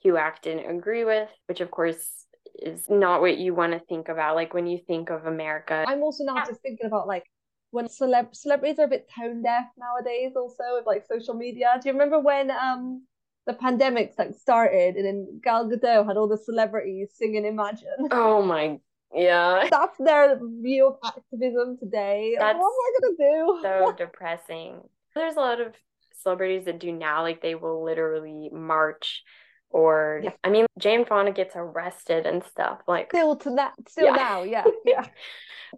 Hugh Jack didn't agree with, which of course is not what you want to think about, like when you think of America. I'm also now yeah. just thinking about like when celeb- celebrities are a bit tone deaf nowadays also with like social media. Do you remember when um the pandemics like started, and then Gal Gadot had all the celebrities singing Imagine? Oh my, yeah. That's their view of activism today. That's like, what am I gonna do? So depressing. There's a lot of celebrities that do now, like they will literally march, or yeah. I mean, Jane Fonda gets arrested and stuff. Like still to that, still yeah. now, yeah, yeah.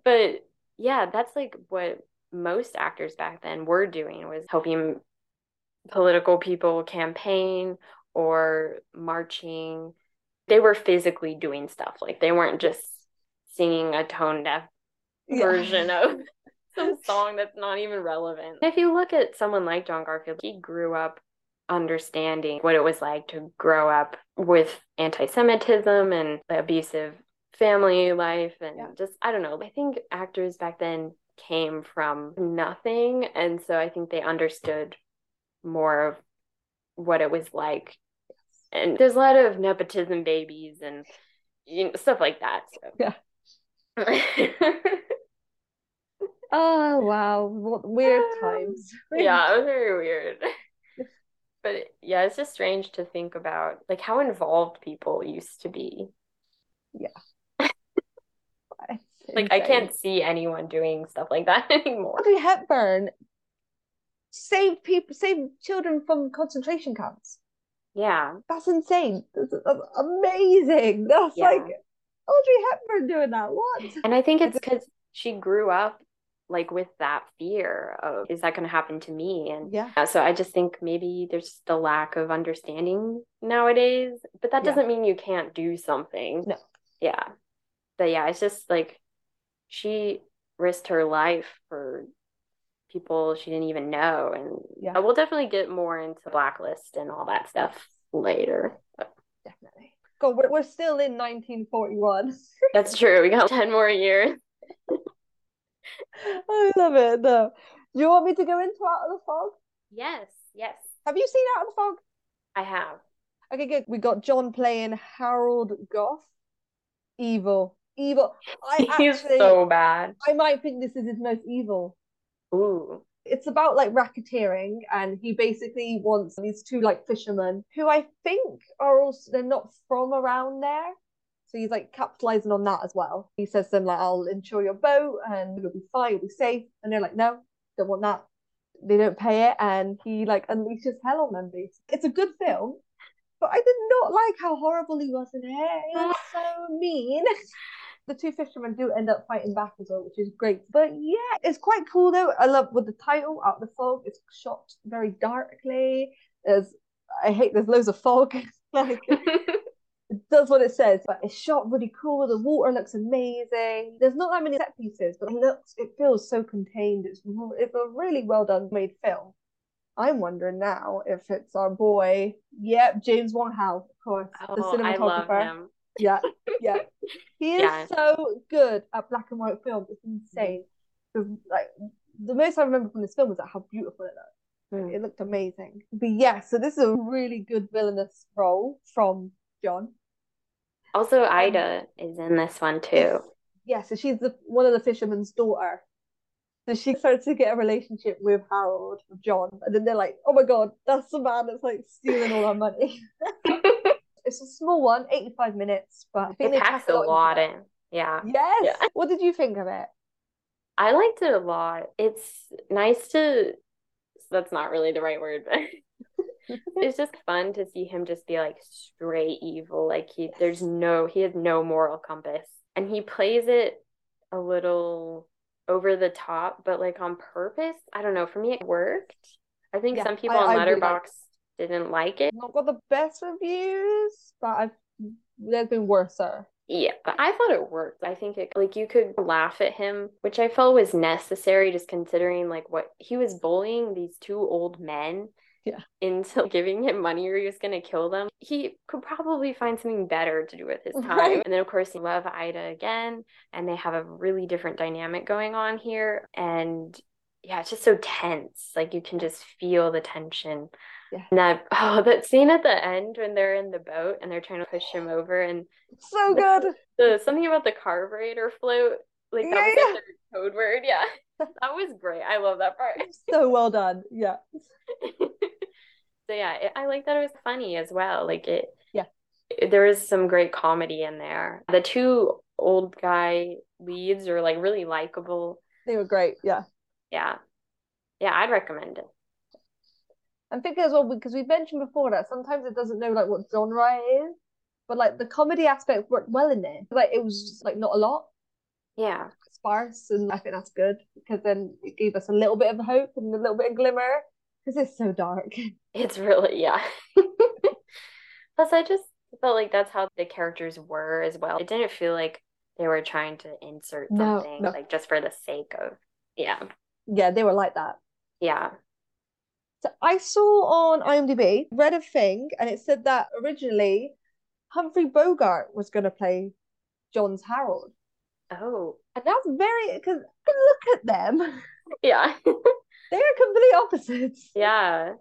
But yeah, that's like what most actors back then were doing, was helping political people campaign or marching. They were physically doing stuff, like they weren't just singing a tone deaf yeah. version of some song that's not even relevant. If you look at someone like John Garfield, he grew up understanding what it was like to grow up with anti-Semitism and the abusive family life, and yeah. just I don't know, I think actors back then came from nothing, and so I think they understood more of what it was like. And there's a lot of nepotism babies and you know, stuff like that. So. Yeah. Oh, wow. What weird times. Yeah, it was very weird. But yeah, it's just strange to think about like how involved people used to be. Yeah. Like I can't see anyone doing stuff like that anymore. Audrey Hepburn save people, save children from concentration camps. Yeah, that's insane. That's, that's amazing. That's yeah. like Audrey Hepburn doing that. What? And I think it's because she grew up like with that fear of, is that going to happen to me? And yeah. So I just think maybe there's just a lack of understanding nowadays, but that doesn't yeah. mean you can't do something. No. Yeah. But yeah, it's just like, she risked her life for people she didn't even know. And yeah. we'll definitely get more into Blacklist and all that stuff later. But. Definitely. God, we're, we're still in nineteen forty-one. That's true. We got ten more years. I love it though. Do you want me to go into Out of the Fog? Yes, yes. Have you seen Out of the Fog? I have. Okay, good. We got John playing Harold Goff. Evil. Evil. I He's actually, so bad. I might think this is his most evil. Ooh. It's about like racketeering, and he basically wants these two like fishermen who I think are also, they're not from around there. So he's like capitalizing on that as well. He says to them like, I'll insure your boat and you'll be fine, you'll be safe. And they're like, no, don't want that. They don't pay it. And he like unleashes hell on them. It's a good film, but I did not like how horrible he was in it. He was so mean. The two fishermen do end up fighting back as well, which is great. But yeah, it's quite cool though. I love with the title, Out of the Fog, it's shot very darkly. There's, I hate there's loads of fog. Like, it does what it says, but it's shot really cool. The water looks amazing. There's not that many set pieces, but it looks, it feels so contained. It's, it's a really well done made film. I'm wondering now if it's our boy, yep, James Wong-Howe, of course, oh, the cinematographer. I love him. Yeah, yeah. He is yeah. so good at black and white films. It's insane. The, like the most I remember from this film was like, how beautiful it looked. Mm. It looked amazing. But yeah, so this is a really good villainous role from John. Also, Ida um, is in this one too. Yeah, so she's the, one of the fisherman's daughter. So she starts to get a relationship with Harold, with John, and then they're like, "Oh my God, that's the man that's like stealing all our money." It's a small one, eighty-five minutes, but I think it packs a lot in. Yeah. Yes. Yeah. What did you think of it? I liked it a lot. It's nice to, that's not really the right word, but it's just fun to see him just be like straight evil. Like he, there's no, he has no moral compass, and he plays it a little over the top, but like on purpose. I don't know. For me, it worked. I think yeah, some people I, on Letterboxd. Really like- didn't like it. Not got the best reviews, but I've there's been worse. Yeah, but I thought it worked. I think it like you could laugh at him, which I felt was necessary, just considering like what he was bullying these two old men yeah. into giving him money or he was gonna kill them. He could probably find something better to do with his time. Right. And then of course you love Ida again, and they have a really different dynamic going on here. And yeah, it's just so tense. Like you can just feel the tension. Yeah. And that, oh, that scene at the end when they're in the boat and they're trying to push him over, and so good. The, the something about the carburetor float, like that yeah, was yeah. like their code word. Yeah, that was great. I love that part. So well done. Yeah. So yeah, it, I like that it was funny as well. Like it. Yeah. It, there is some great comedy in there. The two old guy leads are like really likable. They were great. Yeah. Yeah. Yeah, I'd recommend it. I'm thinking as well, because we mentioned before that sometimes it doesn't know like what genre it is, but like the comedy aspect worked well in there. Like it was just, like not a lot, yeah, sparse, and I think that's good because then it gave us a little bit of hope and a little bit of glimmer because it's so dark. It's really yeah. Plus, I just felt like that's how the characters were as well. It didn't feel like they were trying to insert something no, no. like just for the sake of yeah, yeah. They were like that, yeah. So I saw on IMDb, read a thing, and it said that originally Humphrey Bogart was going to play John's Harold. Oh. And that's very, because look at them. Yeah. They are complete opposites. Yeah. And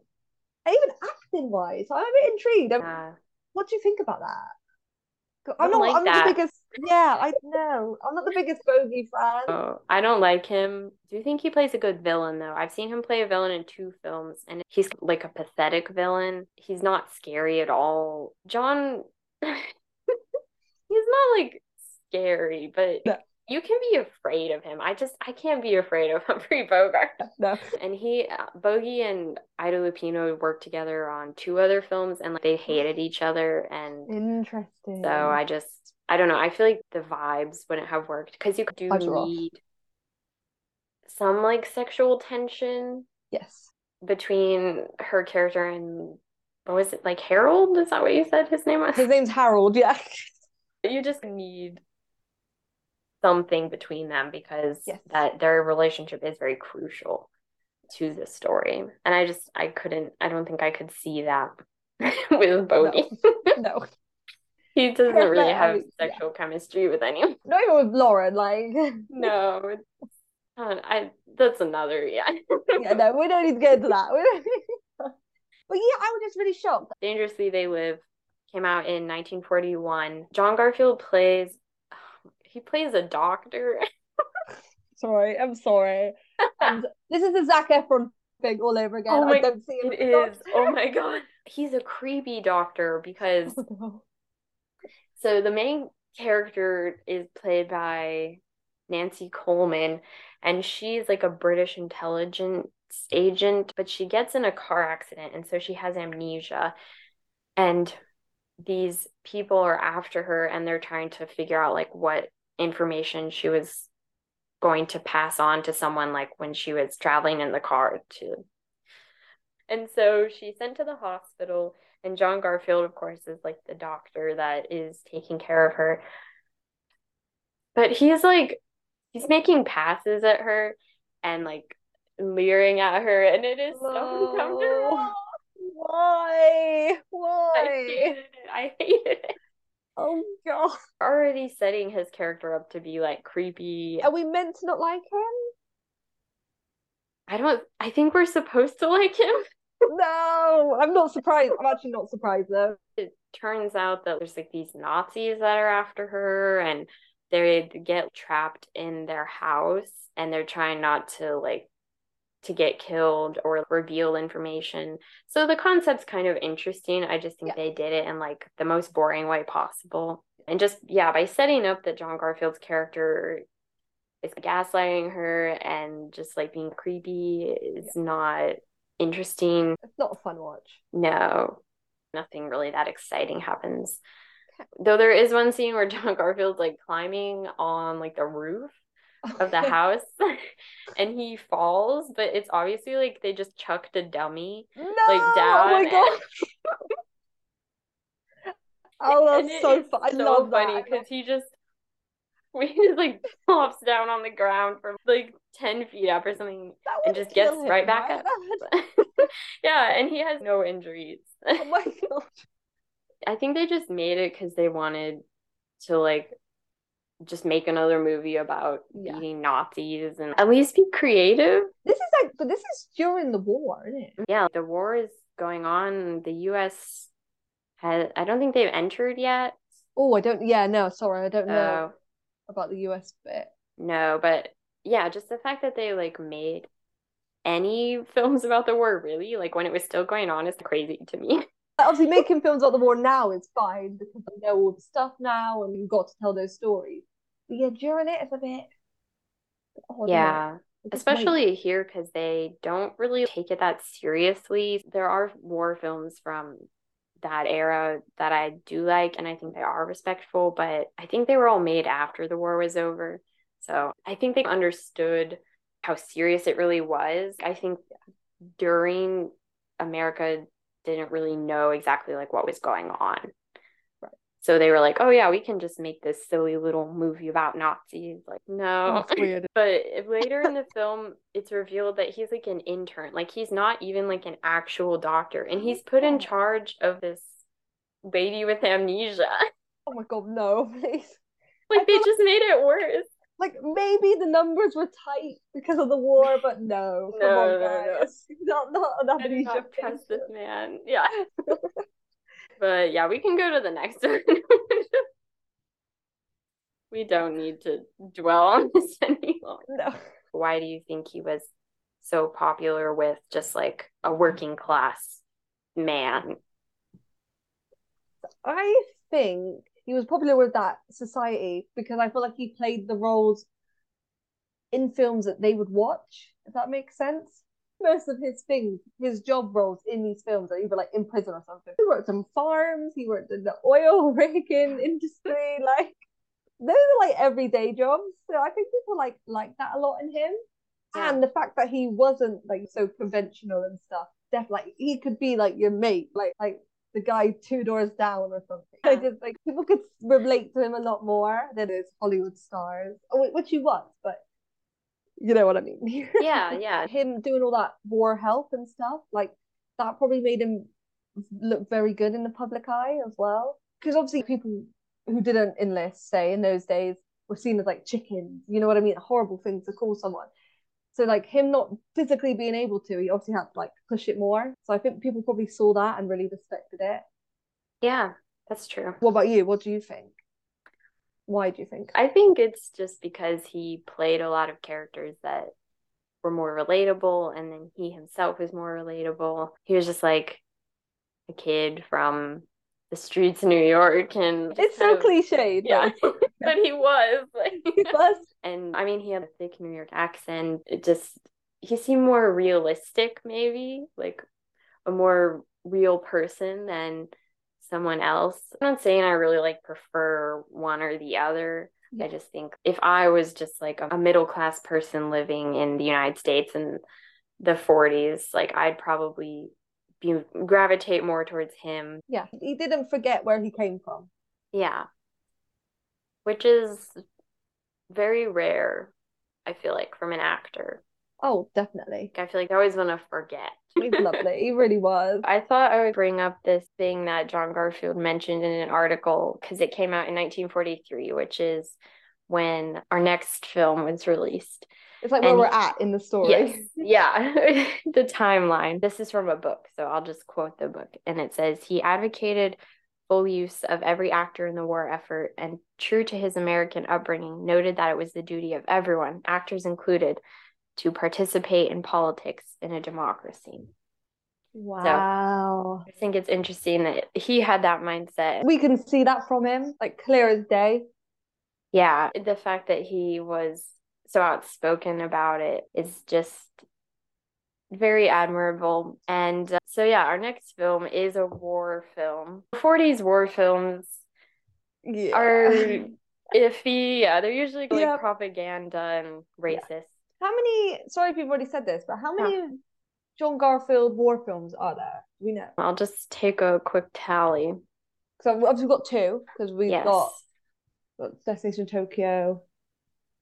even acting-wise, I'm a bit intrigued. Yeah. What do you think about that? I'm I don't not like I'm that. The biggest, yeah, I know. I'm not the biggest Bogey fan. Oh, I don't like him. Do you think he plays a good villain, though? I've seen him play a villain in two films, and he's like a pathetic villain. He's not scary at all. John, he's not like scary, but no. you can be afraid of him. I just, I can't be afraid of Humphrey Bogart. No. And he, Bogey and Ida Lupino worked together on two other films, and like they hated each other. And interesting. So I just, I don't know. I feel like the vibes wouldn't have worked because you do need some like sexual tension. Yes. Between her character and, what was it, like Harold? Is that what you said his name was? His name's Harold, yeah. You just need something between them because yes. that their relationship is very crucial to the story. And I just, I couldn't, I don't think I could see that with Bodhi. No. no. He doesn't really have sexual yeah. chemistry with anyone. Not even with Laura, like. No. It's, I, I that's another, yeah. yeah, no, we don't need to go into that. But yeah, I was just really shocked. Dangerously They Live came out in nineteen forty-one. John Garfield plays, he plays a doctor. sorry, I'm sorry. And this is the Zac Efron thing all over again. Oh my, I don't see him. It is. Oh my God. He's a creepy doctor because... Oh no. So the main character is played by Nancy Coleman, and she's like a British intelligence agent, but she gets in a car accident, and so she has amnesia, and these people are after her, and they're trying to figure out like what information she was going to pass on to someone, like when she was traveling in the car to. And so she's sent to the hospital, and John Garfield, of course, is like the doctor that is taking care of her. But he's like, he's making passes at her and like leering at her. And it is Whoa. so uncomfortable. Why? Why? I hated it. I hated it. Oh, God. Already setting his character up to be like creepy. Are we meant to not like him? I don't, I think we're supposed to like him. No, I'm not surprised. I'm actually not surprised though. It turns out that there's like these Nazis that are after her, and they get trapped in their house, and they're trying not to like to get killed or reveal information. So the concept's kind of interesting. I just think yeah. they did it in like the most boring way possible. And just yeah, by setting up that John Garfield's character is gaslighting her and just like being creepy is yeah. not interesting. It's not a fun watch. No, nothing really that exciting happens. Okay. Though there is one scene where John Garfield's like climbing on like the roof okay. of the house and he falls, but it's obviously like they just chucked a dummy no! like down. Oh my God. Oh, that's so fun. I so love funny because he just he just like plops down on the ground from like ten feet up or something and just gets him, right back right? up. Yeah, and he has no injuries. Oh my God. I think they just made it because they wanted to like just make another movie about yeah. beating Nazis and at least be creative. This is like, but this is during the war, isn't it? Yeah, the war is going on. The U S has, I don't think they've entered yet. Oh, I don't, yeah, no, sorry, I don't know oh. about the U S bit. No, but yeah, just the fact that they like made any films about the war really, like when it was still going on, is crazy to me. But obviously making films about the war now is fine because you know all the stuff now and you've got to tell those stories. But yeah, during it, it's a bit... Oh, yeah, especially might... here because they don't really take it that seriously. There are war films from that era that I do like and I think they are respectful, but I think they were all made after the war was over. So I think they understood how serious it really was. I think during America... didn't really know exactly like what was going on, right? So they were like, oh yeah, we can just make this silly little movie about Nazis, like no. That's weird. But later in the film it's revealed that he's like an intern, like he's not even like an actual doctor, and he's put in charge of this lady with amnesia. Oh my God, no, please. Like I they just like, made it worse. Like maybe the numbers were tight because of the war, but no, no, come on, guys. No, no. Not not an amnesia. Trust this man, yeah. But yeah, we can go to the next one. We don't need to dwell on this any longer. No. Why do you think he was so popular with just like a working class man? I think he was popular with that society because I feel like he played the roles in films that they would watch, if that makes sense. Most of his things, his job roles in these films are either like in prison or something. He worked on farms, he worked in the oil rigging industry, like those are like everyday jobs. So I think people like like that a lot in him. Yeah. And the fact that he wasn't like so conventional and stuff, definitely like, he could be like your mate, like like the guy two doors down or something. Yeah. I just like people could relate to him a lot more than his Hollywood stars, which he was, but you know what I mean. Yeah, yeah. Him doing all that war help and stuff, like that probably made him look very good in the public eye as well. Because obviously people who didn't enlist, say, in those days were seen as like chickens, you know what I mean? Horrible things to call someone. So like him not physically being able to, he obviously had to like push it more. So I think people probably saw that and really respected it. Yeah, that's true. What about you? What do you think? Why do you think? I think it's just because he played a lot of characters that were more relatable, and then he himself was more relatable. He was just like a kid from the streets of New York, and it's so of, cliched, yeah, but, but he was like, he was, and I mean he had a thick New York accent. It just, he seemed more realistic, maybe like a more real person than someone else. I'm not saying I really like prefer one or the other. Yeah. I just think if I was just like a middle class person living in the United States in the forties, like I'd probably be gravitate more towards him. Yeah, he didn't forget where he came from. Yeah, which is very rare, I feel like, from an actor. Oh, definitely. I feel like I always want to forget. He's lovely. He really was. I thought I would bring up this thing that John Garfield mentioned in an article, because it came out in nineteen forty-three, which is when our next film was released. It's like where and, we're at in the story. Yes, yeah, the timeline. This is from a book, so I'll just quote the book. And it says, he advocated full use of every actor in the war effort, and true to his American upbringing, noted that it was the duty of everyone, actors included, to participate in politics in a democracy. Wow. So I think it's interesting that he had that mindset. We can see that from him, like clear as day. Yeah, the fact that he was so outspoken about it is just very admirable. And uh, so yeah, our next film is a war film. forties war films yeah. are iffy. Yeah, they're usually like yeah. propaganda and racist. Yeah. How many, sorry if you've already said this, but how many yeah. John Garfield war films are there? We know. I'll just take a quick tally. So obviously we've got two, because we've yes. got, got Destination Tokyo,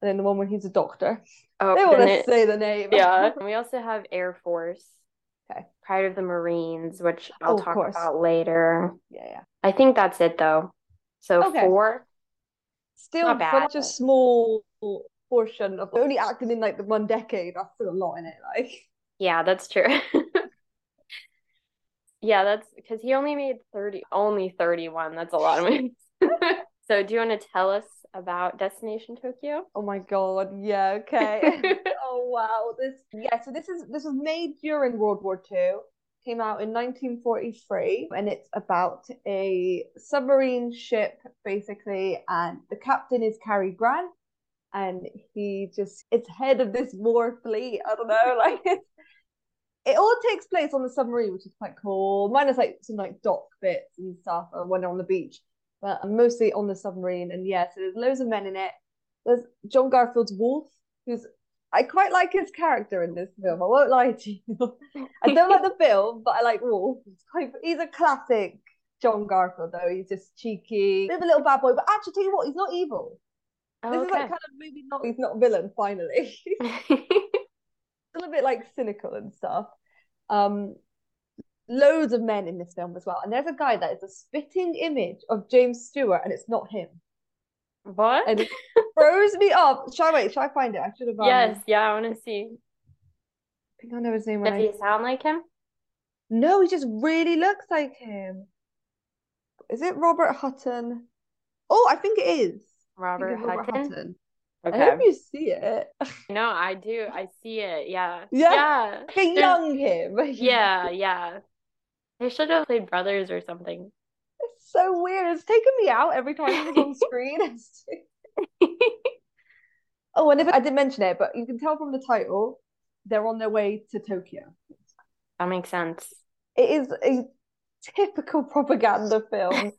and then the one where he's a doctor. Oh, they want to it, say the name. Yeah. We also have Air Force. Okay. Pride of the Marines, which I'll oh, talk about later. Yeah, yeah. I think that's it, though. So okay. four. Still not bad, such but... a small portion of only acting in like the one decade. That's still a lot in it, like. Yeah, that's true. Yeah, that's because he only made thirty, only thirty-one. That's a lot of movies. So, do you want to tell us about Destination Tokyo? Oh my god, yeah, okay. Oh wow, this yeah. So this is this was made during World War Two. Came out in nineteen forty-three, and it's about a submarine ship basically, and the captain is Cary Grant, and he just it's head of this war fleet. I don't know, like it's, it all takes place on the submarine, which is quite cool. Minus like some like dock bits and stuff, and when they're on the beach. But I'm mostly on the submarine, and yeah, so there's loads of men in it. There's John Garfield's Wolf, who's, I quite like his character in this film, I won't lie to you. I don't like the film, but I like Wolf. He's, quite, he's a classic John Garfield, though. He's just cheeky, a little bad boy, but actually, tell you what, he's not evil. Oh, this okay. is like kind of maybe not, he's not a villain, finally. A little bit like cynical and stuff. Um, Loads of men in this film as well, and there's a guy that is a spitting image of James Stewart, and it's not him. What? And it throws me up. Shall I wait? Shall I find it? I should have. Um... Yes, yeah, I want to see. I think I know his name. Does he I... sound like him? No, he just really looks like him. Is it Robert Hutton? Oh, I think it is. Robert, Robert Hutton. Hutton. Okay. I hope you see it. No, I do. I see it. Yeah. Yeah. yeah. Young him. yeah, yeah. They should have played brothers or something. It's so weird. It's taken me out every time he's on screen. Oh, and if I didn't mention it, but you can tell from the title, they're on their way to Tokyo. That makes sense. It is a typical propaganda film.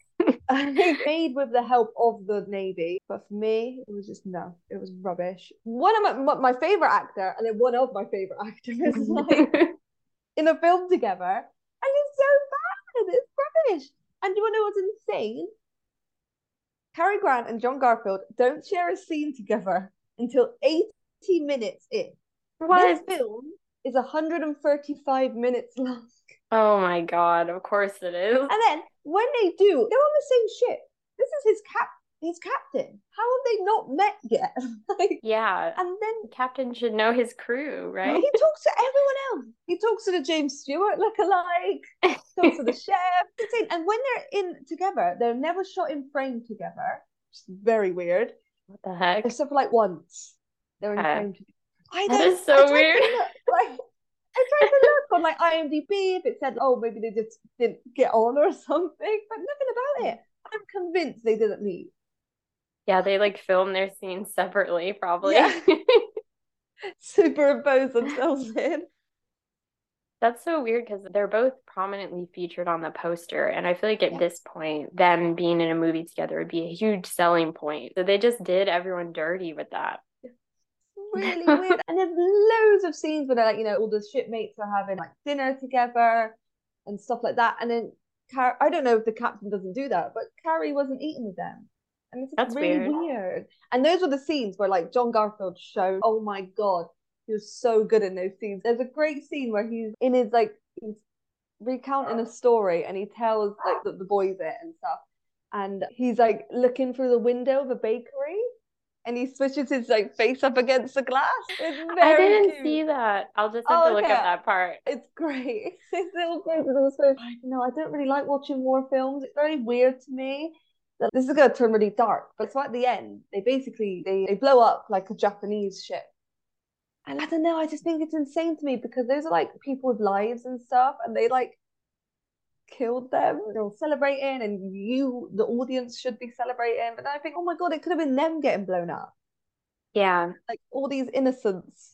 Made with the help of the Navy. But for me, it was just, no, it was rubbish. One of my, my, my favourite actor, and then one of my favourite actors, like, in a film together. And it's so bad. It's rubbish. And do you want to know what's insane? Cary Grant and John Garfield don't share a scene together until eighty minutes in. What? This film is one hundred thirty-five minutes long. Oh my god, of course it is. And then, when they do, they're on the same ship. This is his cap, his captain. How have they not met yet? Like, yeah. And then the captain should know his crew, right? He talks to everyone else. He talks to the James Stewart lookalike. He talks to the chef. And when they're in together, they're never shot in frame together. Which is very weird. What the heck? Except for like once. They're in uh, frame together. I that is so I weird. Like, I tried to look on like I M D B if it said, oh, maybe they just didn't get on or something, but nothing about it. I'm convinced they didn't meet. Yeah, they like film their scenes separately, probably. Yeah. Superimpose themselves in. That's so weird because they're both prominently featured on the poster, and I feel like at yeah. this point, them being in a movie together would be a huge selling point. So they just did everyone dirty with that. Really weird. And there's loads of scenes where they're like, you know, all the shipmates are having like dinner together and stuff like that. And then Car- I don't know if the captain doesn't do that, but Carrie wasn't eating with them. And it's That's really weird. weird. And those were the scenes where like John Garfield showed, oh my god, he was so good in those scenes. There's a great scene where he's in his like, he's recounting a story and he tells like the, the boys it and stuff. And he's like looking through the window of a bakery. And he switches his like face up against the glass. It's very I didn't cute. see that. I'll just have oh, to look okay. up that part. It's great. His little face is also, I don't know, I don't really like watching war films. It's very weird to me. This is going to turn really dark. But so at the end, they basically, they, they blow up like a Japanese ship. And I don't know, I just think it's insane to me because those are like people with lives and stuff. And they like killed them. They're all celebrating, and you, the audience, should be celebrating. But then I think, oh my god, it could have been them getting blown up. Yeah, like all these innocents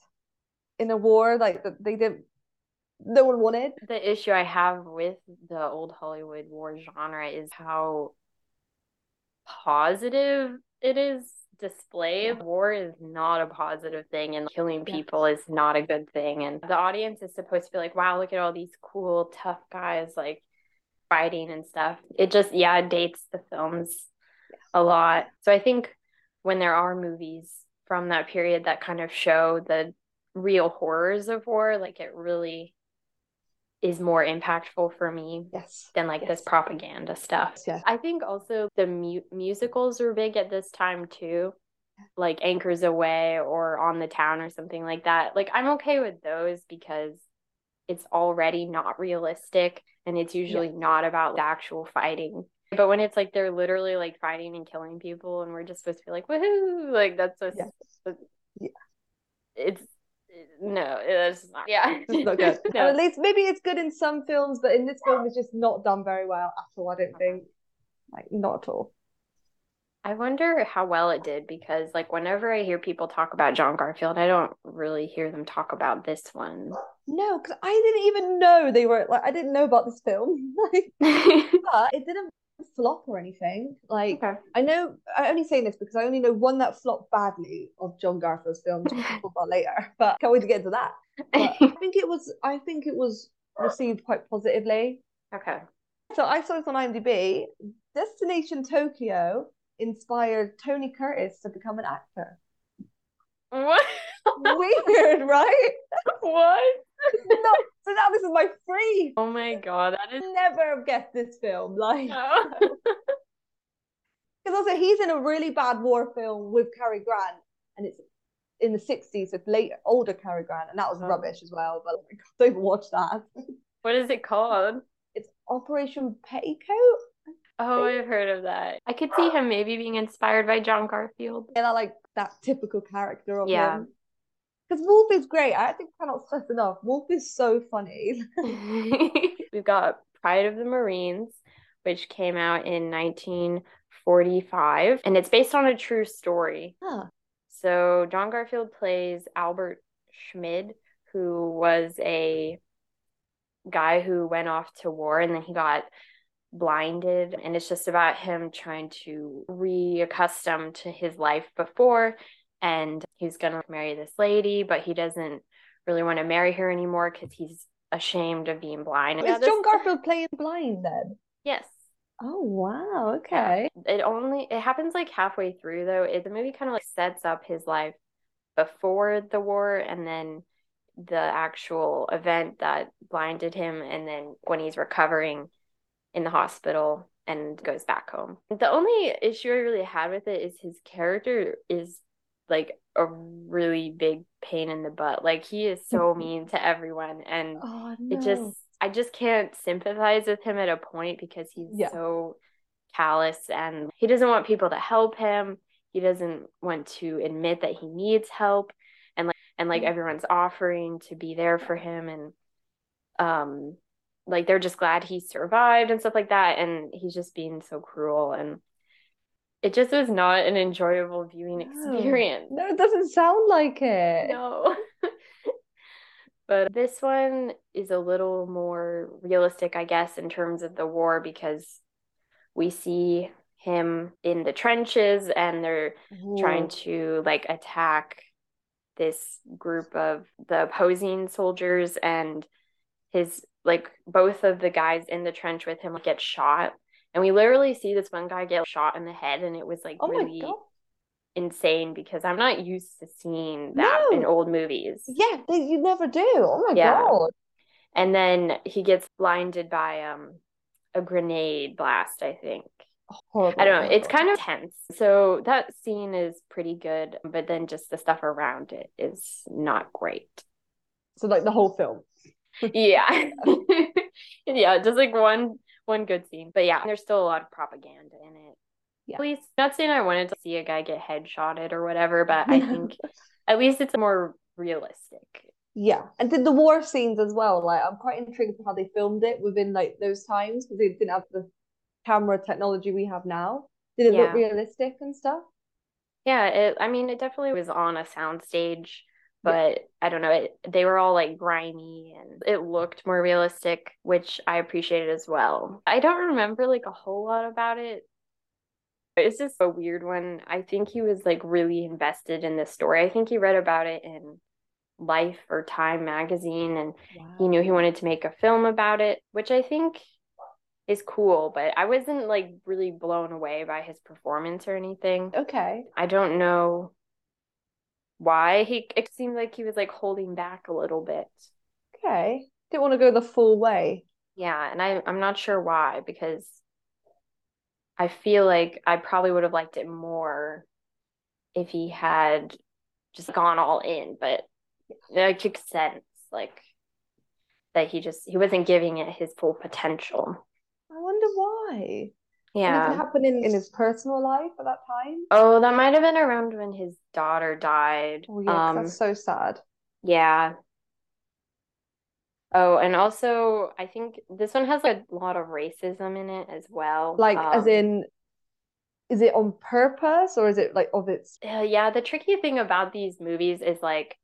in a war, like that they didn't. No one wanted. The issue I have with the old Hollywood war genre is how positive it is displayed. Yeah. War is not a positive thing, and killing people yeah. is not a good thing. And the audience is supposed to be like, wow, look at all these cool, tough guys, like. Fighting and stuff. It just yeah it dates the films yeah. a lot. So I think when there are movies from that period that kind of show the real horrors of war, like it really is more impactful for me yes. than like yes. this propaganda stuff. Yes. I think also the mu- musicals were big at this time too, like Anchors Away or On the Town or something like that. Like I'm okay with those because it's already not realistic and it's usually yeah. not about the actual fighting. But when it's like they're literally like fighting and killing people and we're just supposed to be like, woohoo, like that's so... Yeah. yeah. It's... No, it's not. Yeah. It's not good. No. At least maybe it's good in some films, but in this film it's just not done very well at all, I don't think. Like, not at all. I wonder how well it did because like whenever I hear people talk about John Garfield, I don't really hear them talk about this one. No, because I didn't even know they were like I didn't know about this film. Like, but it didn't flop or anything. Like okay. I know I only say this because I only know one that flopped badly of John Garfield's film to talk about later. But can't wait to get to that. But I think it was I think it was received quite positively. Okay. So I saw this on I M D B. Destination Tokyo inspired Tony Curtiz to become an actor. What? Weird, right? What? No, so now this is my free. Oh my god, I didn't never have guessed this film. Like, because no. also he's in a really bad war film with Cary Grant, and it's in the sixties with later older Cary Grant, and that was oh. rubbish as well. But like, don't even watch that. What is it called? It's Operation Petticoat. Oh, I've heard of that. I could see him maybe being inspired by John Garfield. And I like that typical character of yeah. him. Because Wolf is great. I think I cannot stress enough. Wolf is so funny. We've got Pride of the Marines, which came out in nineteen forty-five. And it's based on a true story. Huh. So John Garfield plays Albert Schmid, who was a guy who went off to war. And then he got... blinded, and it's just about him trying to reaccustom to his life before, and he's gonna marry this lady, but he doesn't really want to marry her anymore because he's ashamed of being blind. Is yeah, John Garfield playing blind then? Yes. Oh wow, okay. Yeah. It only it happens like halfway through though. It, the movie kind of like sets up his life before the war, and then the actual event that blinded him, and then when he's recovering in the hospital and goes back home. The only issue I really had with it is his character is like a really big pain in the butt. Like, he is so mean to everyone, and oh, no. it just I just can't sympathize with him at a point because he's yeah. so callous, and he doesn't want people to help him. He doesn't want to admit that he needs help, and like and like everyone's offering to be there for him, and um like they're just glad he survived and stuff like that, and he's just being so cruel, and it just was not an enjoyable viewing experience. No, it doesn't sound like it. No. But this one is a little more realistic, I guess, in terms of the war, because we see him in the trenches, and they're Ooh. trying to like attack this group of the opposing soldiers, and his like both of the guys in the trench with him get shot. And we literally see this one guy get shot in the head, and it was like oh really insane because I'm not used to seeing that no. in old movies. Yeah, you never do. Oh my yeah. god. And then he gets blinded by um a grenade blast, I think. Horrible. I don't know. It's kind of tense. So that scene is pretty good, but then just the stuff around it is not great. So like the whole film. Yeah. Yeah, just like one one good scene, but yeah, there's still a lot of propaganda in it. Yeah, at least, not saying I wanted to see a guy get headshotted or whatever, but I think at least it's more realistic. Yeah, and did the war scenes as well, like I'm quite intrigued with how they filmed it within like those times, because they didn't have the camera technology we have now. Did it yeah. look realistic and stuff? Yeah, it, I mean it definitely was on a soundstage, but yeah. I don't know, it, they were all like grimy, and it looked more realistic, which I appreciated as well. I don't remember like a whole lot about it. It's just a weird one. I think he was like really invested in this story. I think he read about it in Life or Time magazine, and wow. he knew he wanted to make a film about it, which I think is cool, but I wasn't like really blown away by his performance or anything. Okay. I don't know why he it seemed like he was like holding back a little bit. Okay, didn't want to go the full way. Yeah, and I, I'm not sure why, because I feel like I probably would have liked it more if he had just gone all in, but it took sense like that he just he wasn't giving it his full potential. I wonder why. Yeah. Did it happen in, in his personal life at that time? Oh, that might have been around when his daughter died. Oh, yeah, um, that's so sad. Yeah. Oh, and also, I think this one has like a lot of racism in it as well. Like, um, as in, is it on purpose, or is it like of its... Uh, yeah, the tricky thing about these movies is like,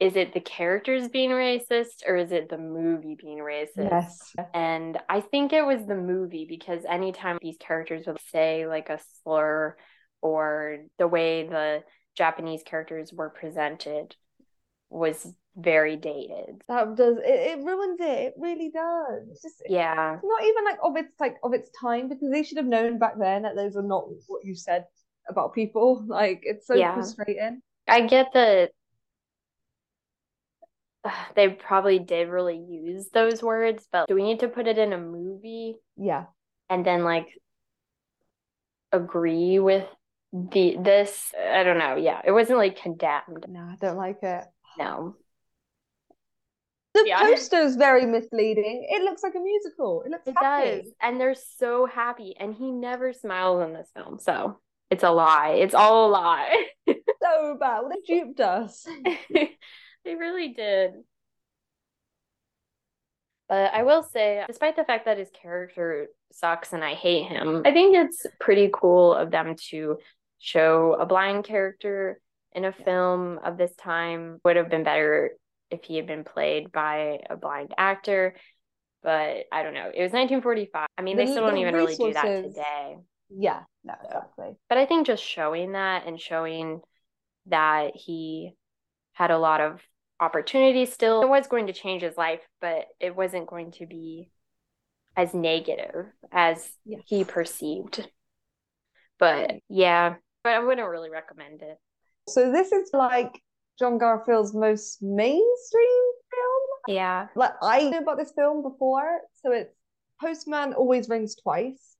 is it the characters being racist, or is it the movie being racist? Yes. And I think it was the movie, because anytime these characters would say like a slur, or the way the Japanese characters were presented was very dated. That does it, it ruins it. It really does. It's just, yeah. It's not even like of its like of its time, because they should have known back then that those are not what you said about people. Like, it's so yeah. frustrating. I get that. They probably did really use those words, but do we need to put it in a movie? Yeah. And then like agree with the this? I don't know. Yeah. It wasn't like condemned. No, I don't like it. No. The yeah. poster is very misleading. It looks like a musical. It looks It happy. does. And they're so happy. And he never smiles in this film. So it's a lie. It's all a lie. So bad. They duped us. They really did. But I will say, despite the fact that his character sucks and I hate him, I think it's pretty cool of them to show a blind character in a film of this time. Would have been better if he had been played by a blind actor. But I don't know. It was nineteen forty-five. I mean, the, they still don't the even resources. really do that today. Yeah, no, so. exactly. But I think just showing that and showing that he had a lot of opportunity still. It was going to change his life, but it wasn't going to be as negative as yes. he perceived. But yeah, but I wouldn't really recommend it. So this is like John Garfield's most mainstream film? Yeah. Like, I knew about this film before. So it's Postman Always Rings Twice.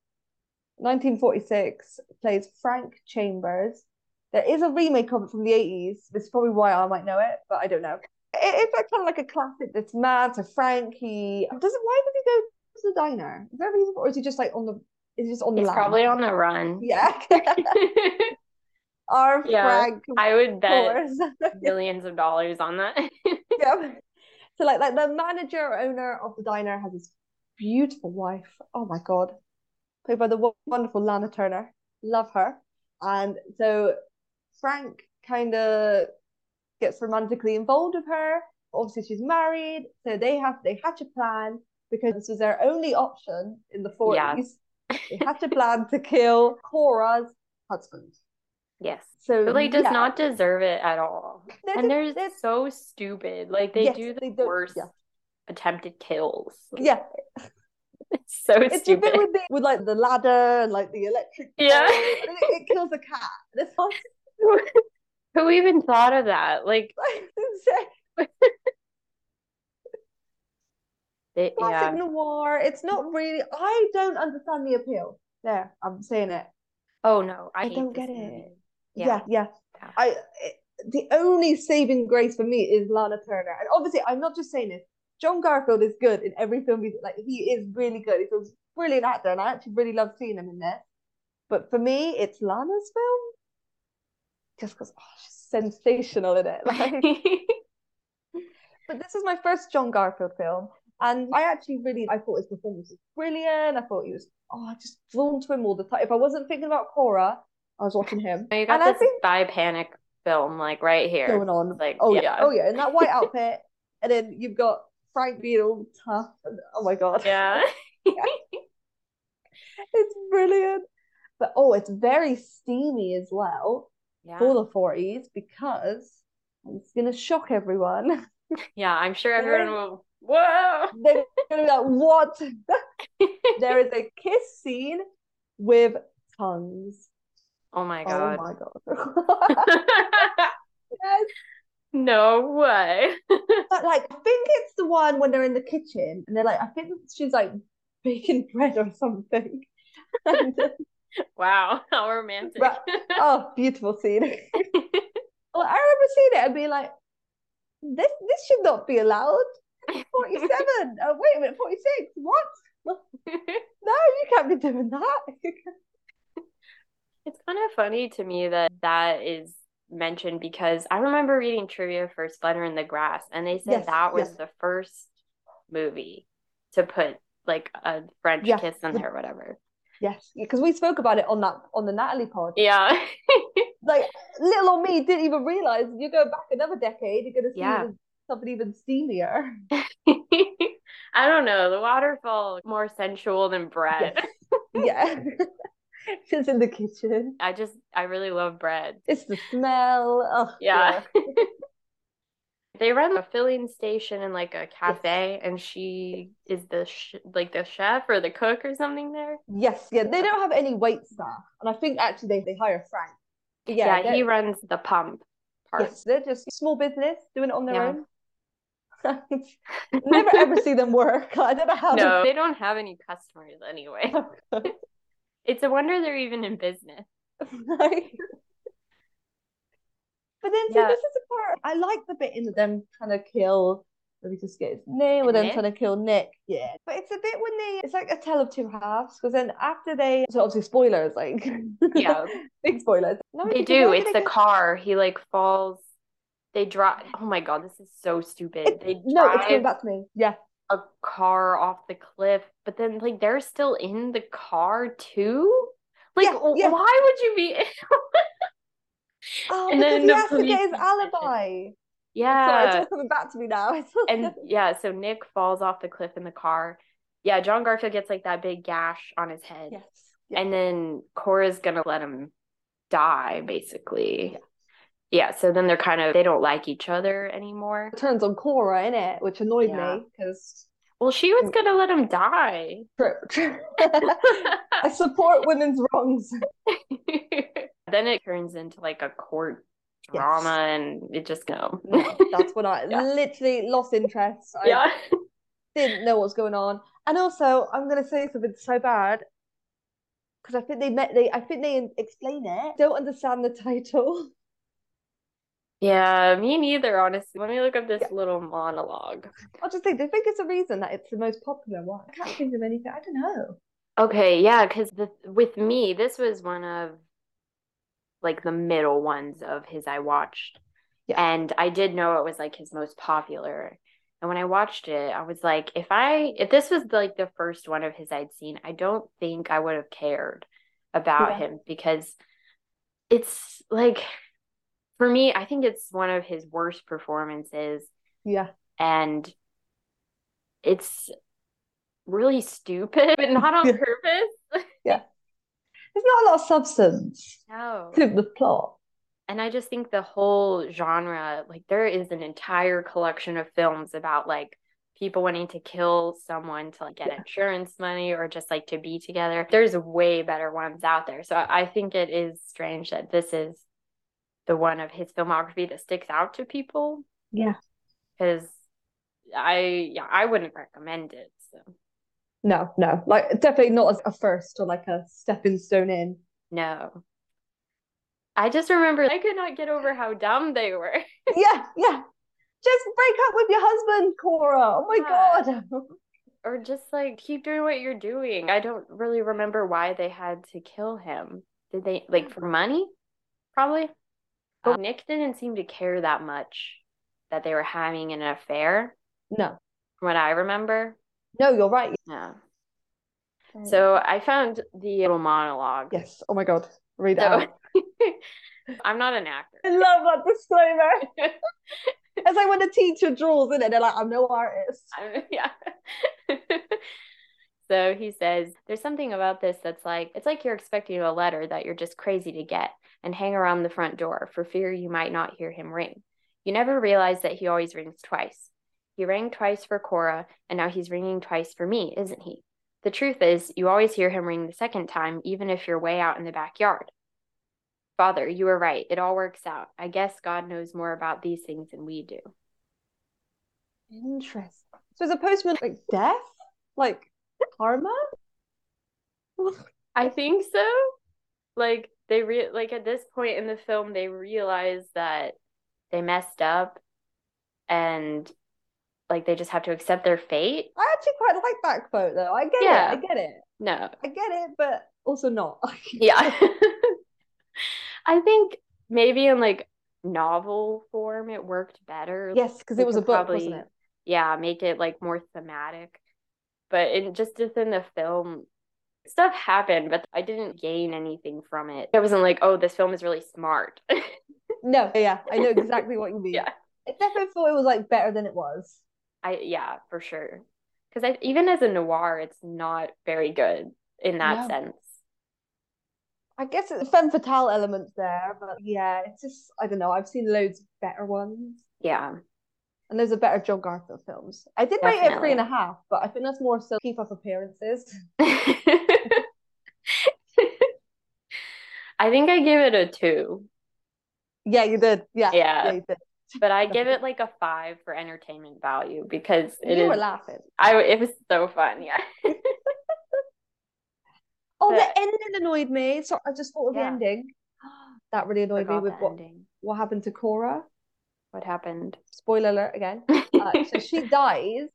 nineteen forty-six, plays Frank Chambers. There is a remake of it from the eighties. That's probably why I might know it, but I don't know. It, it's kind of like a classic that's mad. So Frank, he doesn't. Why did he go to the diner? Is there a reason, or is he just like on the? Is he just on the? He's land? Probably on the run. Yeah. Our yeah, Frank. I would bet millions of dollars on that. Yeah. So like, like the manager or owner of the diner has his beautiful wife. Oh my god. Played by the wonderful Lana Turner. Love her. And so Frank kind of gets romantically involved with her. Obviously, she's married. So they have they hatch a plan, because this was their only option in the forties. Yeah. They hatch a plan to kill Cora's husband. Yes. So but, like, does yeah. not deserve it at all. They're and just, they're, they're so stupid. Like, they yes, do the they worst yeah. attempted kills. Yeah. It's so it's stupid. It's a bit with, the, with like the ladder, like the electric. Yeah. It, it kills a cat. This whole... Who even thought of that? Like, it's it, classic yeah. noir. It's not really. I don't understand the appeal. There, I'm saying it. Oh no, I, I don't get it. Yeah. yeah, yeah. I it, the only saving grace for me is Lana Turner, and obviously, I'm not just saying this. John Garfield is good in every film. He's like, he is really good. He's a brilliant actor, and I actually really love seeing him in there. But for me, it's Lana's film, just because oh, she's sensational in it. Like, but this is my first John Garfield film, and I actually really I thought his performance was brilliant. I thought he was oh, I just drawn to him all the time. If I wasn't thinking about Cora, I was watching him. You got and this I think, spy panic film like right here going on. Like, oh yeah, yeah. oh yeah, in that white outfit, and then you've got Frank being all tough and, oh my god yeah. yeah it's brilliant, but oh it's very steamy as well yeah. for the forties, because it's gonna shock everyone. Yeah, I'm sure everyone will whoa they're gonna be like what. There is a kiss scene with tongues. Oh my god, oh my god. Yes. No way. But like, I think it's the one when they're in the kitchen and they're like, I think she's like baking bread or something. And, wow, how romantic. But, oh, beautiful scene. Well, I remember seeing it and being like, this this should not be allowed. forty-seven. Oh, wait a minute, forty-six. What? No, you can't be doing that. It's kind of funny to me that that is mentioned, because I remember reading trivia for Splendor in the Grass, and they said yes, that was yes. the first movie to put like a French yes. kiss in there or whatever. Yes, because we spoke about it on that on the Natalie pod. Yeah. Like little old me didn't even realize you go back another decade, you're gonna see yeah. something even steamier. I don't know, the waterfall more sensual than bread. Yes. Yeah. It's in the kitchen. I just, I really love bread. It's the smell. Oh, yeah. yeah. They run a filling station in like a cafe, yes. and she is the sh- like the chef or the cook or something there. Yes, yeah. They don't have any wait staff, and I think actually they, they hire Frank. But yeah, yeah he runs the pump part. Yes, they're just small business doing it on their yeah. own. Never ever see them work. I don't know how. No, they, they don't have any customers anyway. It's a wonder they're even in business. Right. But then so yeah. this is the part I like, the bit in them trying to kill let me just get his name with them trying to kill Nick. Yeah. But it's a bit when they it's like a tale of two halves, because then after they so obviously spoilers, like yeah. big spoilers. No, they do. It's the car. He like falls they drive oh my god, this is so stupid. It, they drive No, it's going back to me. Yeah. a car off the cliff, but then like they're still in the car too, like yes, yes. why would you be oh and because then he the has to get his alibi yeah sorry, it's all coming back to me now. And yeah so Nick falls off the cliff in the car, yeah, John Garfield gets like that big gash on his head. Yes. Yeah. And then Cora's gonna let him die, basically. Yeah. Yeah, so then they're kind of, they don't like each other anymore. It turns on Cora, innit? Which annoyed yeah. me, because... Well, she was going to let him die. True, true. I support women's wrongs. Then it turns into, like, a court yes. drama, and it just goes. No, that's when I yeah. literally lost interest. I yeah. didn't know what was going on. And also, I'm going to say something so bad, because I think they met, they, I think they explain it. Don't understand the title. Yeah, me neither, honestly. Let me look up this yeah. little monologue. I'll just think, I think it's a reason that it's the most popular one. I can't think of anything. I don't know. Okay, yeah, because with me, this was one of, like, the middle ones of his I watched. Yeah. And I did know it was, like, his most popular. And when I watched it, I was like, if I, if this was, like, the first one of his I'd seen, I don't think I would have cared about yeah. him, because it's, like... For me, I think it's one of his worst performances. Yeah. And it's really stupid, but not on yeah. purpose. Yeah. There's not a lot of substance. No. To the plot. And I just think the whole genre, like, there is an entire collection of films about, like, people wanting to kill someone to, like, get yeah. insurance money or just, like, to be together. There's way better ones out there. So I think it is strange that this is the one of his filmography that sticks out to people. Yeah. Because I yeah, I wouldn't recommend it. So. No, no. Like, definitely not as a first or like a stepping stone in. No. I just remember I could not get over how dumb they were. yeah, yeah. Just break up with your husband, Cora. Oh my yeah. God. Or just like keep doing what you're doing. I don't really remember why they had to kill him. Did they, like, for money? Probably. But Nick didn't seem to care that much that they were having an affair. No. From what I remember. No, you're right. Yeah. Okay. So I found the little monologue. Yes. Oh my God. Read so, out. I'm not an actor. I love that disclaimer. It's like when the teacher draws in it, they're like, I'm no artist. I'm, yeah. So he says, there's something about this that's like, it's like you're expecting a letter that you're just crazy to get and hang around the front door for fear you might not hear him ring. You never realize that he always rings twice. He rang twice for Cora, and now he's ringing twice for me, isn't he? The truth is, you always hear him ring the second time, even if you're way out in the backyard. Father, you were right. It all works out. I guess God knows more about these things than we do. Interesting. So is a postman like death? Like... karma? I think so. Like they re- like at this point in the film they realize that they messed up and like they just have to accept their fate. I actually quite like that quote though. I get yeah. it. I get it. No. I get it, but also not. yeah. I think maybe in like novel form it worked better. Yes, because it was a book, probably, wasn't it? Yeah, make it like more thematic. But it just within the film, stuff happened, but I didn't gain anything from it. I wasn't like, oh, this film is really smart. No, yeah, I know exactly what you mean. Yeah. I definitely thought it was like better than it was. I yeah, for sure. Because even as a noir, it's not very good in that no. sense. I guess it's femme fatale elements there, but yeah, it's just, I don't know, I've seen loads of better ones. Yeah. And those are better John Garfield films. I did rate it three and a half, but I think that's more so keep up appearances. I think I gave it a two. Yeah, you did. Yeah, yeah, yeah you did. But I give it like a five for entertainment value because it you is, were laughing. I it was so fun. Yeah. Oh, but, the ending annoyed me. So I just thought of yeah. the ending. That really annoyed me with what, what happened to Cora. What happened? Spoiler alert again. Uh, so she dies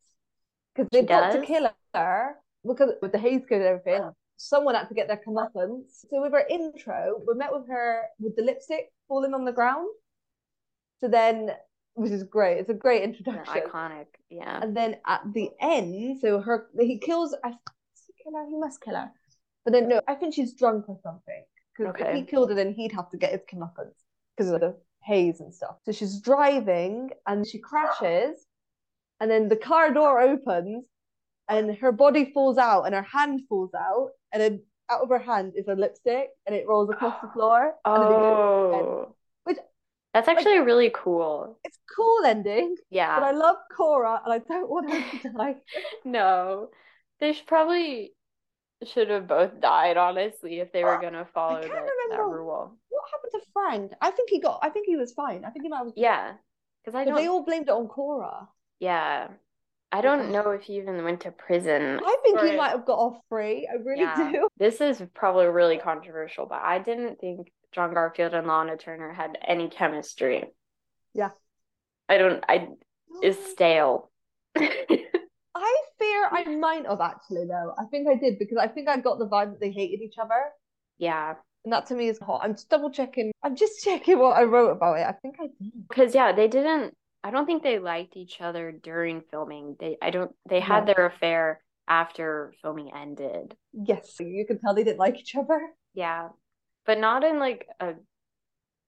because they've got to kill her because with the haze code and everything, oh. someone had to get their comeuppance. So with her intro, we met with her with the lipstick falling on the ground. So then, which is great. It's a great introduction. Yeah, iconic, yeah. And then at the end, so her he kills. I think he kill her. He must kill her. But then no, I think she's drunk or something. Because okay. if he killed her, then he'd have to get his comeuppance because of the haze and stuff. So she's driving and she crashes and then the car door opens and her body falls out and her hand falls out, and then out of her hand is her lipstick, and it rolls across the floor. And oh. Then it Which, That's actually like, really cool. It's a cool ending. Yeah. But I love Cora, and I don't want her to die. No. They should probably should have both died, honestly, if they were going to follow I can't that, remember that rule. What happened to Frank? I think he got, I think he was fine. I think he might have. Yeah. Because I don't. They all blamed it on Cora. Yeah. I don't know if he even went to prison. I think he it. might have got off free. I really yeah. do. This is probably really controversial, but I didn't think John Garfield and Lana Turner had any chemistry. Yeah. I don't, I, it's stale. I fear I might have actually, though. I think I did, because I think I got the vibe that they hated each other. Yeah. And that to me is hot. I'm just double checking. I'm just checking what I wrote about it. I think I did. Because, yeah, they didn't. I don't think they liked each other during filming. They I don't they had no. their affair after filming ended. Yes. You can tell they didn't like each other. Yeah. But not in like a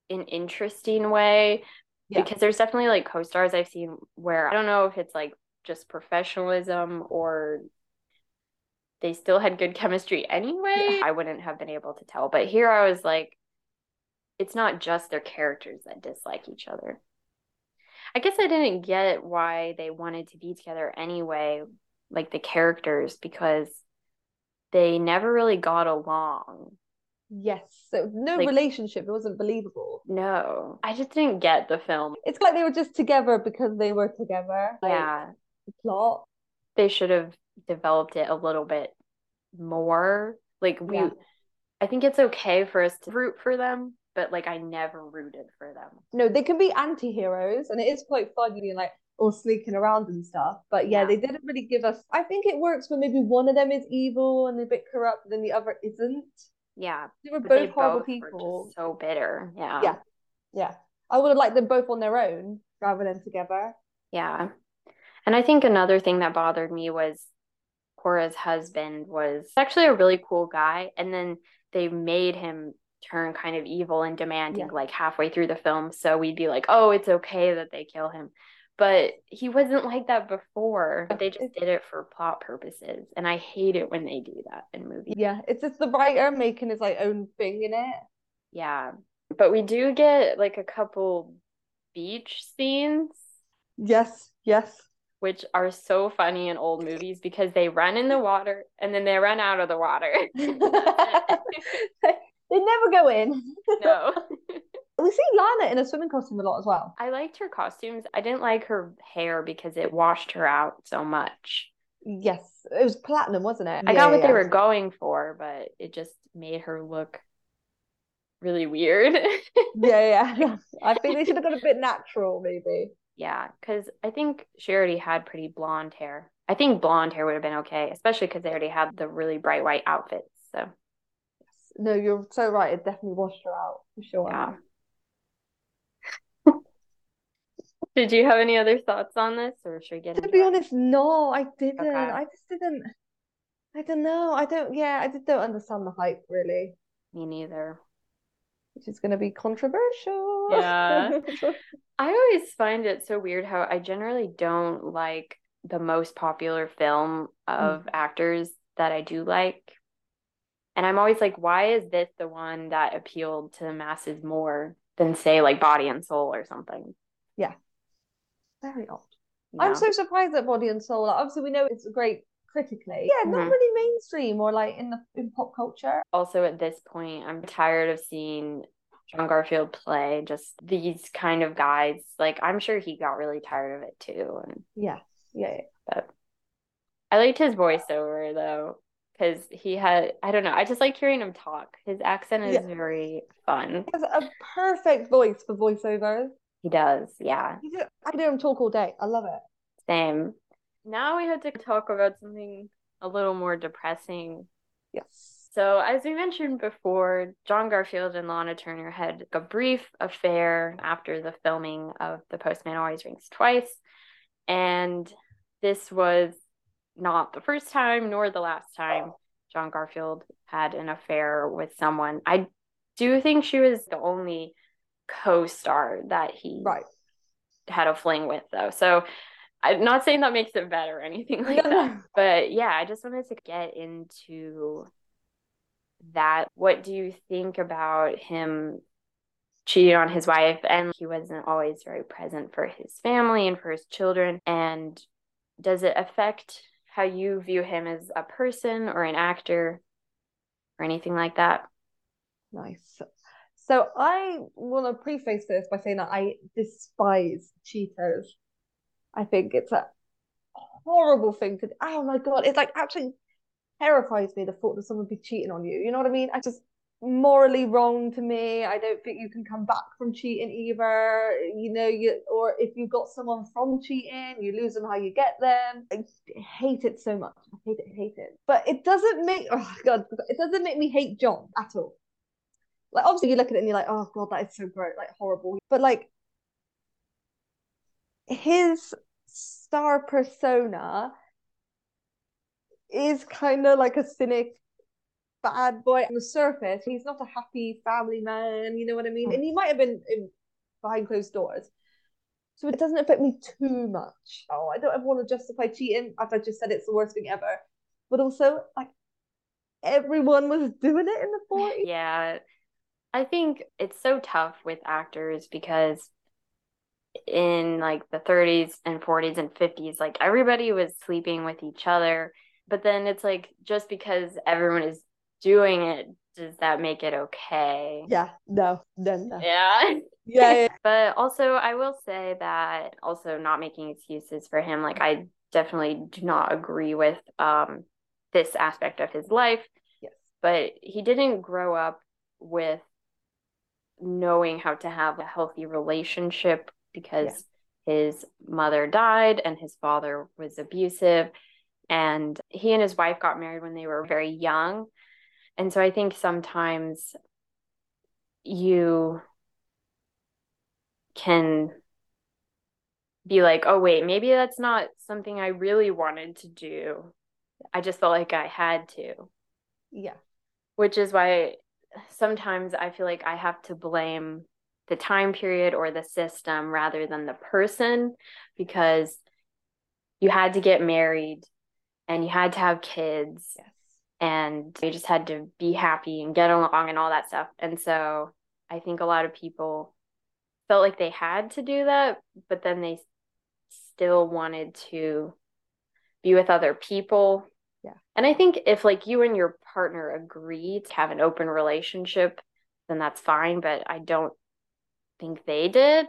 an interesting way. Yeah. Because there's definitely like co-stars I've seen where I don't know if it's like just professionalism or they still had good chemistry anyway. Yeah. I wouldn't have been able to tell. But here I was like, it's not just their characters that dislike each other. I guess I didn't get why they wanted to be together anyway, like the characters, because they never really got along. Yes. So no like, relationship. It wasn't believable. No. I just didn't get the film. It's like they were just together because they were together. Like, yeah. The plot. They should have developed it a little bit more. Like, we, yeah. I think it's okay for us to root for them. But, like, I never rooted for them. No, they can be anti-heroes, and it is quite fun, you know, like, all sneaking around and stuff. But, yeah, yeah, they didn't really give us... I think it works when maybe one of them is evil and a bit corrupt, and then the other isn't. Yeah. They were both they horrible both people. Were just so bitter, yeah. Yeah, yeah. I would have liked them both on their own, rather than together. Yeah. And I think another thing that bothered me was Cora's husband was actually a really cool guy, and then they made him... turn kind of evil and demanding yeah. like halfway through the film, so we'd be like, oh, it's okay that they kill him, but he wasn't like that before. But they just did it for plot purposes, and I hate it when they do that in movies. Yeah, it's just the writer making his like own thing in it. Yeah, but we do get like a couple beach scenes, yes yes which are so funny in old movies because they run in the water and then they run out of the water. They never go in. No. We see Lana in a swimming costume a lot as well. I liked her costumes. I didn't like her hair because it washed her out so much. Yes. It was platinum, wasn't it? I yeah, got what yeah. they were going for, but it just made her look really weird. yeah, yeah. I think they should have got a bit natural, maybe. Yeah, because I think she already had pretty blonde hair. I think blonde hair would have been okay, especially because they already had the really bright white outfits, so... No, you're so right. It definitely washed her out, for sure. Yeah. Did you have any other thoughts on this, or should we get? To be honest, no, I didn't. Okay. I just didn't. I don't know. I don't. Yeah, I just don't understand the hype, really. Me neither. Which is going to be controversial. Yeah. I always find it so weird how I generally don't like the most popular film of mm. actors that I do like. And I'm always like, why is this the one that appealed to the masses more than, say, like Body and Soul or something? Yeah. Very odd. Yeah. I'm so surprised at Body and Soul. Like, obviously, we know it's great critically. Yeah, not mm-hmm. really mainstream or like in the in pop culture. Also, at this point, I'm tired of seeing John Garfield play just these kind of guys. Like, I'm sure he got really tired of it, too. And yeah. Yeah. yeah. But I liked his voiceover, though. Because he had, I don't know, I just like hearing him talk. His accent is yeah. very fun. He has a perfect voice for voiceovers. He does, yeah. He just, I can hear him talk all day. I love it. Same. Now we have to talk about something a little more depressing. Yes. So as we mentioned before, John Garfield and Lana Turner had a brief affair after the filming of The Postman Always Rings Twice. And this was not the first time nor the last time John Garfield had an affair with someone. I do think she was the only co-star that he right. had a fling with, though. So I'm not saying that makes it better or anything like that, but yeah, I just wanted to get into that. What do you think about him cheating on his wife, and he wasn't always very present for his family and for his children, and does it affect how you view him as a person or an actor or anything like that? Nice. So I want to preface this by saying that I despise cheaters. I think it's a horrible thing to do. Oh my God, it's like actually terrifies me, the thought that someone would be cheating on you. You know what I mean? I just morally wrong to me. I don't think you can come back from cheating either. You know, you or if you got someone from cheating, you lose them how you get them. I hate it so much. I hate it, hate it. But it doesn't make oh God, it doesn't make me hate John at all. Like obviously you look at it and you're like, oh God, that is so gross, like horrible. But like his star persona is kind of like a cynic bad boy on the surface. He's not a happy family man, you know what I mean? And he might have been in behind closed doors. So it doesn't affect me too much. Oh, I don't ever want to justify cheating. As I just said, it's the worst thing ever. But also, like, everyone was doing it in the forties. Yeah. I think it's so tough with actors because in like the thirties and forties and fifties, like everybody was sleeping with each other. But then it's like, just because everyone is doing it, does that make it okay? Yeah, no, then no, no. Yeah. Yeah, yeah. But also I will say that also not making excuses for him, like I definitely do not agree with um this aspect of his life. Yes. But he didn't grow up with knowing how to have a healthy relationship because yeah. his mother died and his father was abusive. And he and his wife got married when they were very young. And so I think sometimes you can be like, oh, wait, maybe that's not something I really wanted to do. I just felt like I had to. Yeah. Which is why sometimes I feel like I have to blame the time period or the system rather than the person, because you had to get married and you had to have kids. Yes. And you just had to be happy and get along and all that stuff. And so I think a lot of people felt like they had to do that, but then they still wanted to be with other people. Yeah. And I think if like you and your partner agree to have an open relationship, then that's fine. But I don't think they did.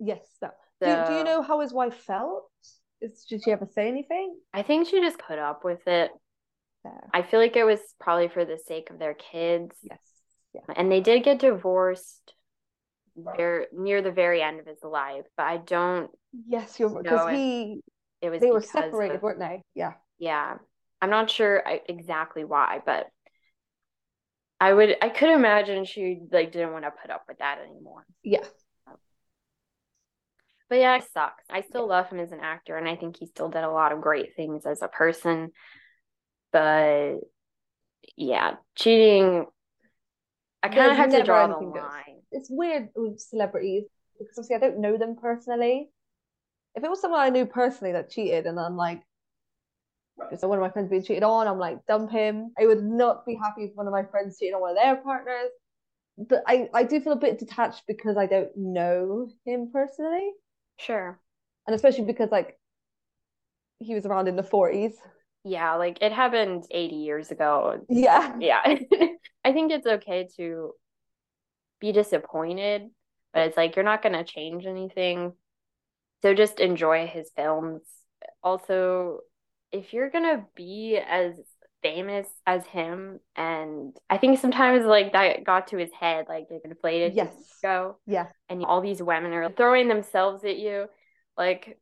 Yes. So. Do, do you know how his wife felt? Is, did she ever say anything? I think she just put up with it. There. I feel like it was probably for the sake of their kids. Yes. Yeah. And they did get divorced near, near the very end of his life, but I don't. Yes, you're because he. It was they were separated, of, weren't they? Yeah. Yeah, I'm not sure exactly why, but I would. I could imagine she like didn't want to put up with that anymore. Yeah. But yeah, it sucks. I still yeah. love him as an actor, and I think he still did a lot of great things as a person. But yeah, cheating, I kind of have to draw the line. It's weird with celebrities because obviously I don't know them personally. If it was someone I knew personally that cheated and I'm like, so one of my friends being cheated on, I'm like, dump him. I would not be happy if one of my friends cheated on one of their partners. But I, I do feel a bit detached because I don't know him personally. Sure. And especially because like he was around in the forties. Yeah, like it happened eighty years ago. Yeah. Yeah. I think it's okay to be disappointed, but it's like you're not going to change anything. So just enjoy his films. Also, if you're going to be as famous as him, and I think sometimes like that got to his head, like it inflated his ego. Yes. Yeah. And all these women are throwing themselves at you. Like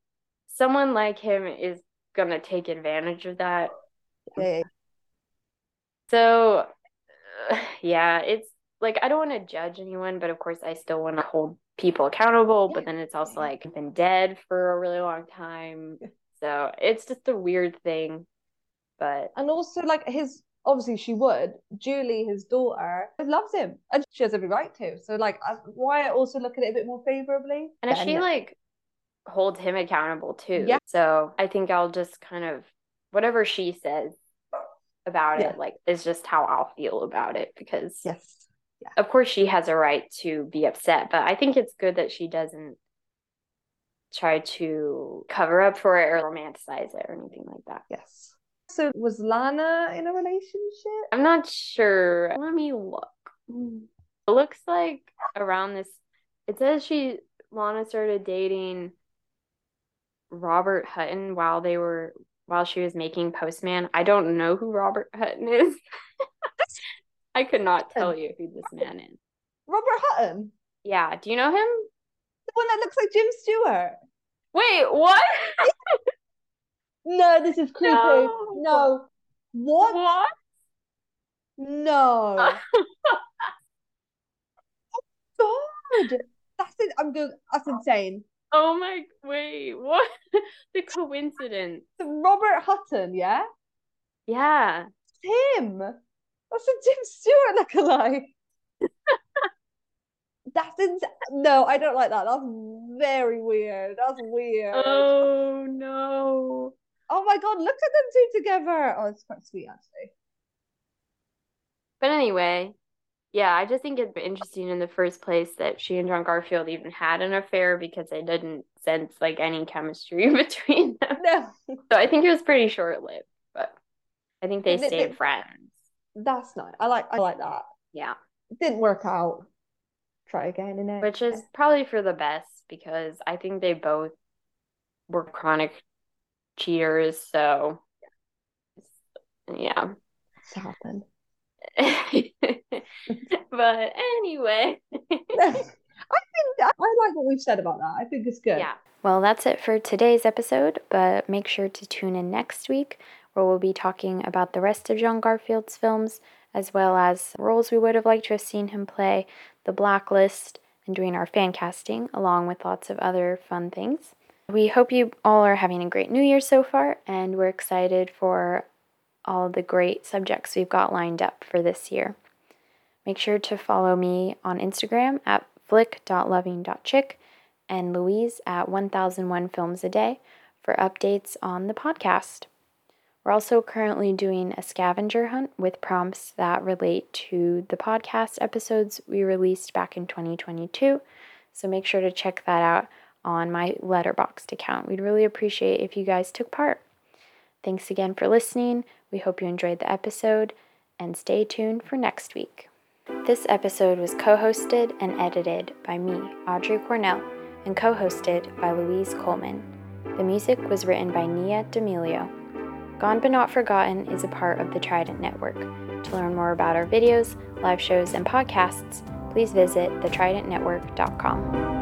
someone like him is gonna take advantage of that. Yeah. So uh, yeah, it's like I don't want to judge anyone, but of course I still want to hold people accountable. Yeah. But then it's also like I've been dead for a really long time, yeah. So it's just a weird thing. But and also like his obviously she would Julie, his daughter, loves him, and she has every right to. So like I, why I also look at it a bit more favorably. And if she like hold him accountable too. Yeah. So I think I'll just kind of, whatever she says about yeah. it, like, is just how I'll feel about it, because yes. yeah. of course she has a right to be upset, but I think it's good that she doesn't try to cover up for it or romanticize it or anything like that. Yes. So was Lana in a relationship? I'm not sure. Let me look. It looks like around this, it says she, Lana started dating Robert Hutton while they were, while she was making Postman. I don't know who Robert Hutton is. I could not tell you who this man is. Robert Hutton? Yeah. Do you know him? The one that looks like Jim Stewart. Wait, what? No, this is creepy. No. no. What? What? No. Oh, God. That's it. I'm good. That's insane. Oh, my. Wait, what? The coincidence. Robert Hutton, yeah? Yeah. Him. That's a Jim Stewart lookalike. That's ins- no, I don't like that. That's very weird. That's weird. Oh, no. Oh my God, look at them two together. Oh, it's quite sweet, actually. But anyway, yeah, I just think it's interesting in the first place that she and John Garfield even had an affair, because I didn't sense, like, any chemistry between them. No. So I think it was pretty short-lived, but I think they it, stayed it, friends. That's nice. I like, I like that. Yeah. It didn't work out. Try again in it. Which is probably for the best, because I think they both were chronic cheaters, so yeah, it's happened. But anyway, I think that, I like what we've said about that. I think it's good. Yeah. Well, that's it for today's episode, but make sure to tune in next week, where we'll be talking about the rest of John Garfield's films, as well as roles we would have liked to have seen him play, the blacklist, and doing our fan casting, along with lots of other fun things. We hope you all are having a great New Year so far, and we're excited for all the great subjects we've got lined up for this year. Make sure to follow me on Instagram at flick dot loving dot chick and Louise at one thousand one films a day for updates on the podcast. We're also currently doing a scavenger hunt with prompts that relate to the podcast episodes we released back in twenty twenty-two, so make sure to check that out on my Letterboxd account. We'd really appreciate if you guys took part. Thanks again for listening. We hope you enjoyed the episode, and stay tuned for next week. This episode was co-hosted and edited by me, Audrey Cornell, and co-hosted by Louise Coleman. The music was written by Nia D'Amelio. Gone But Not Forgotten is a part of the Trident Network. To learn more about our videos, live shows, and podcasts, please visit the trident network dot com.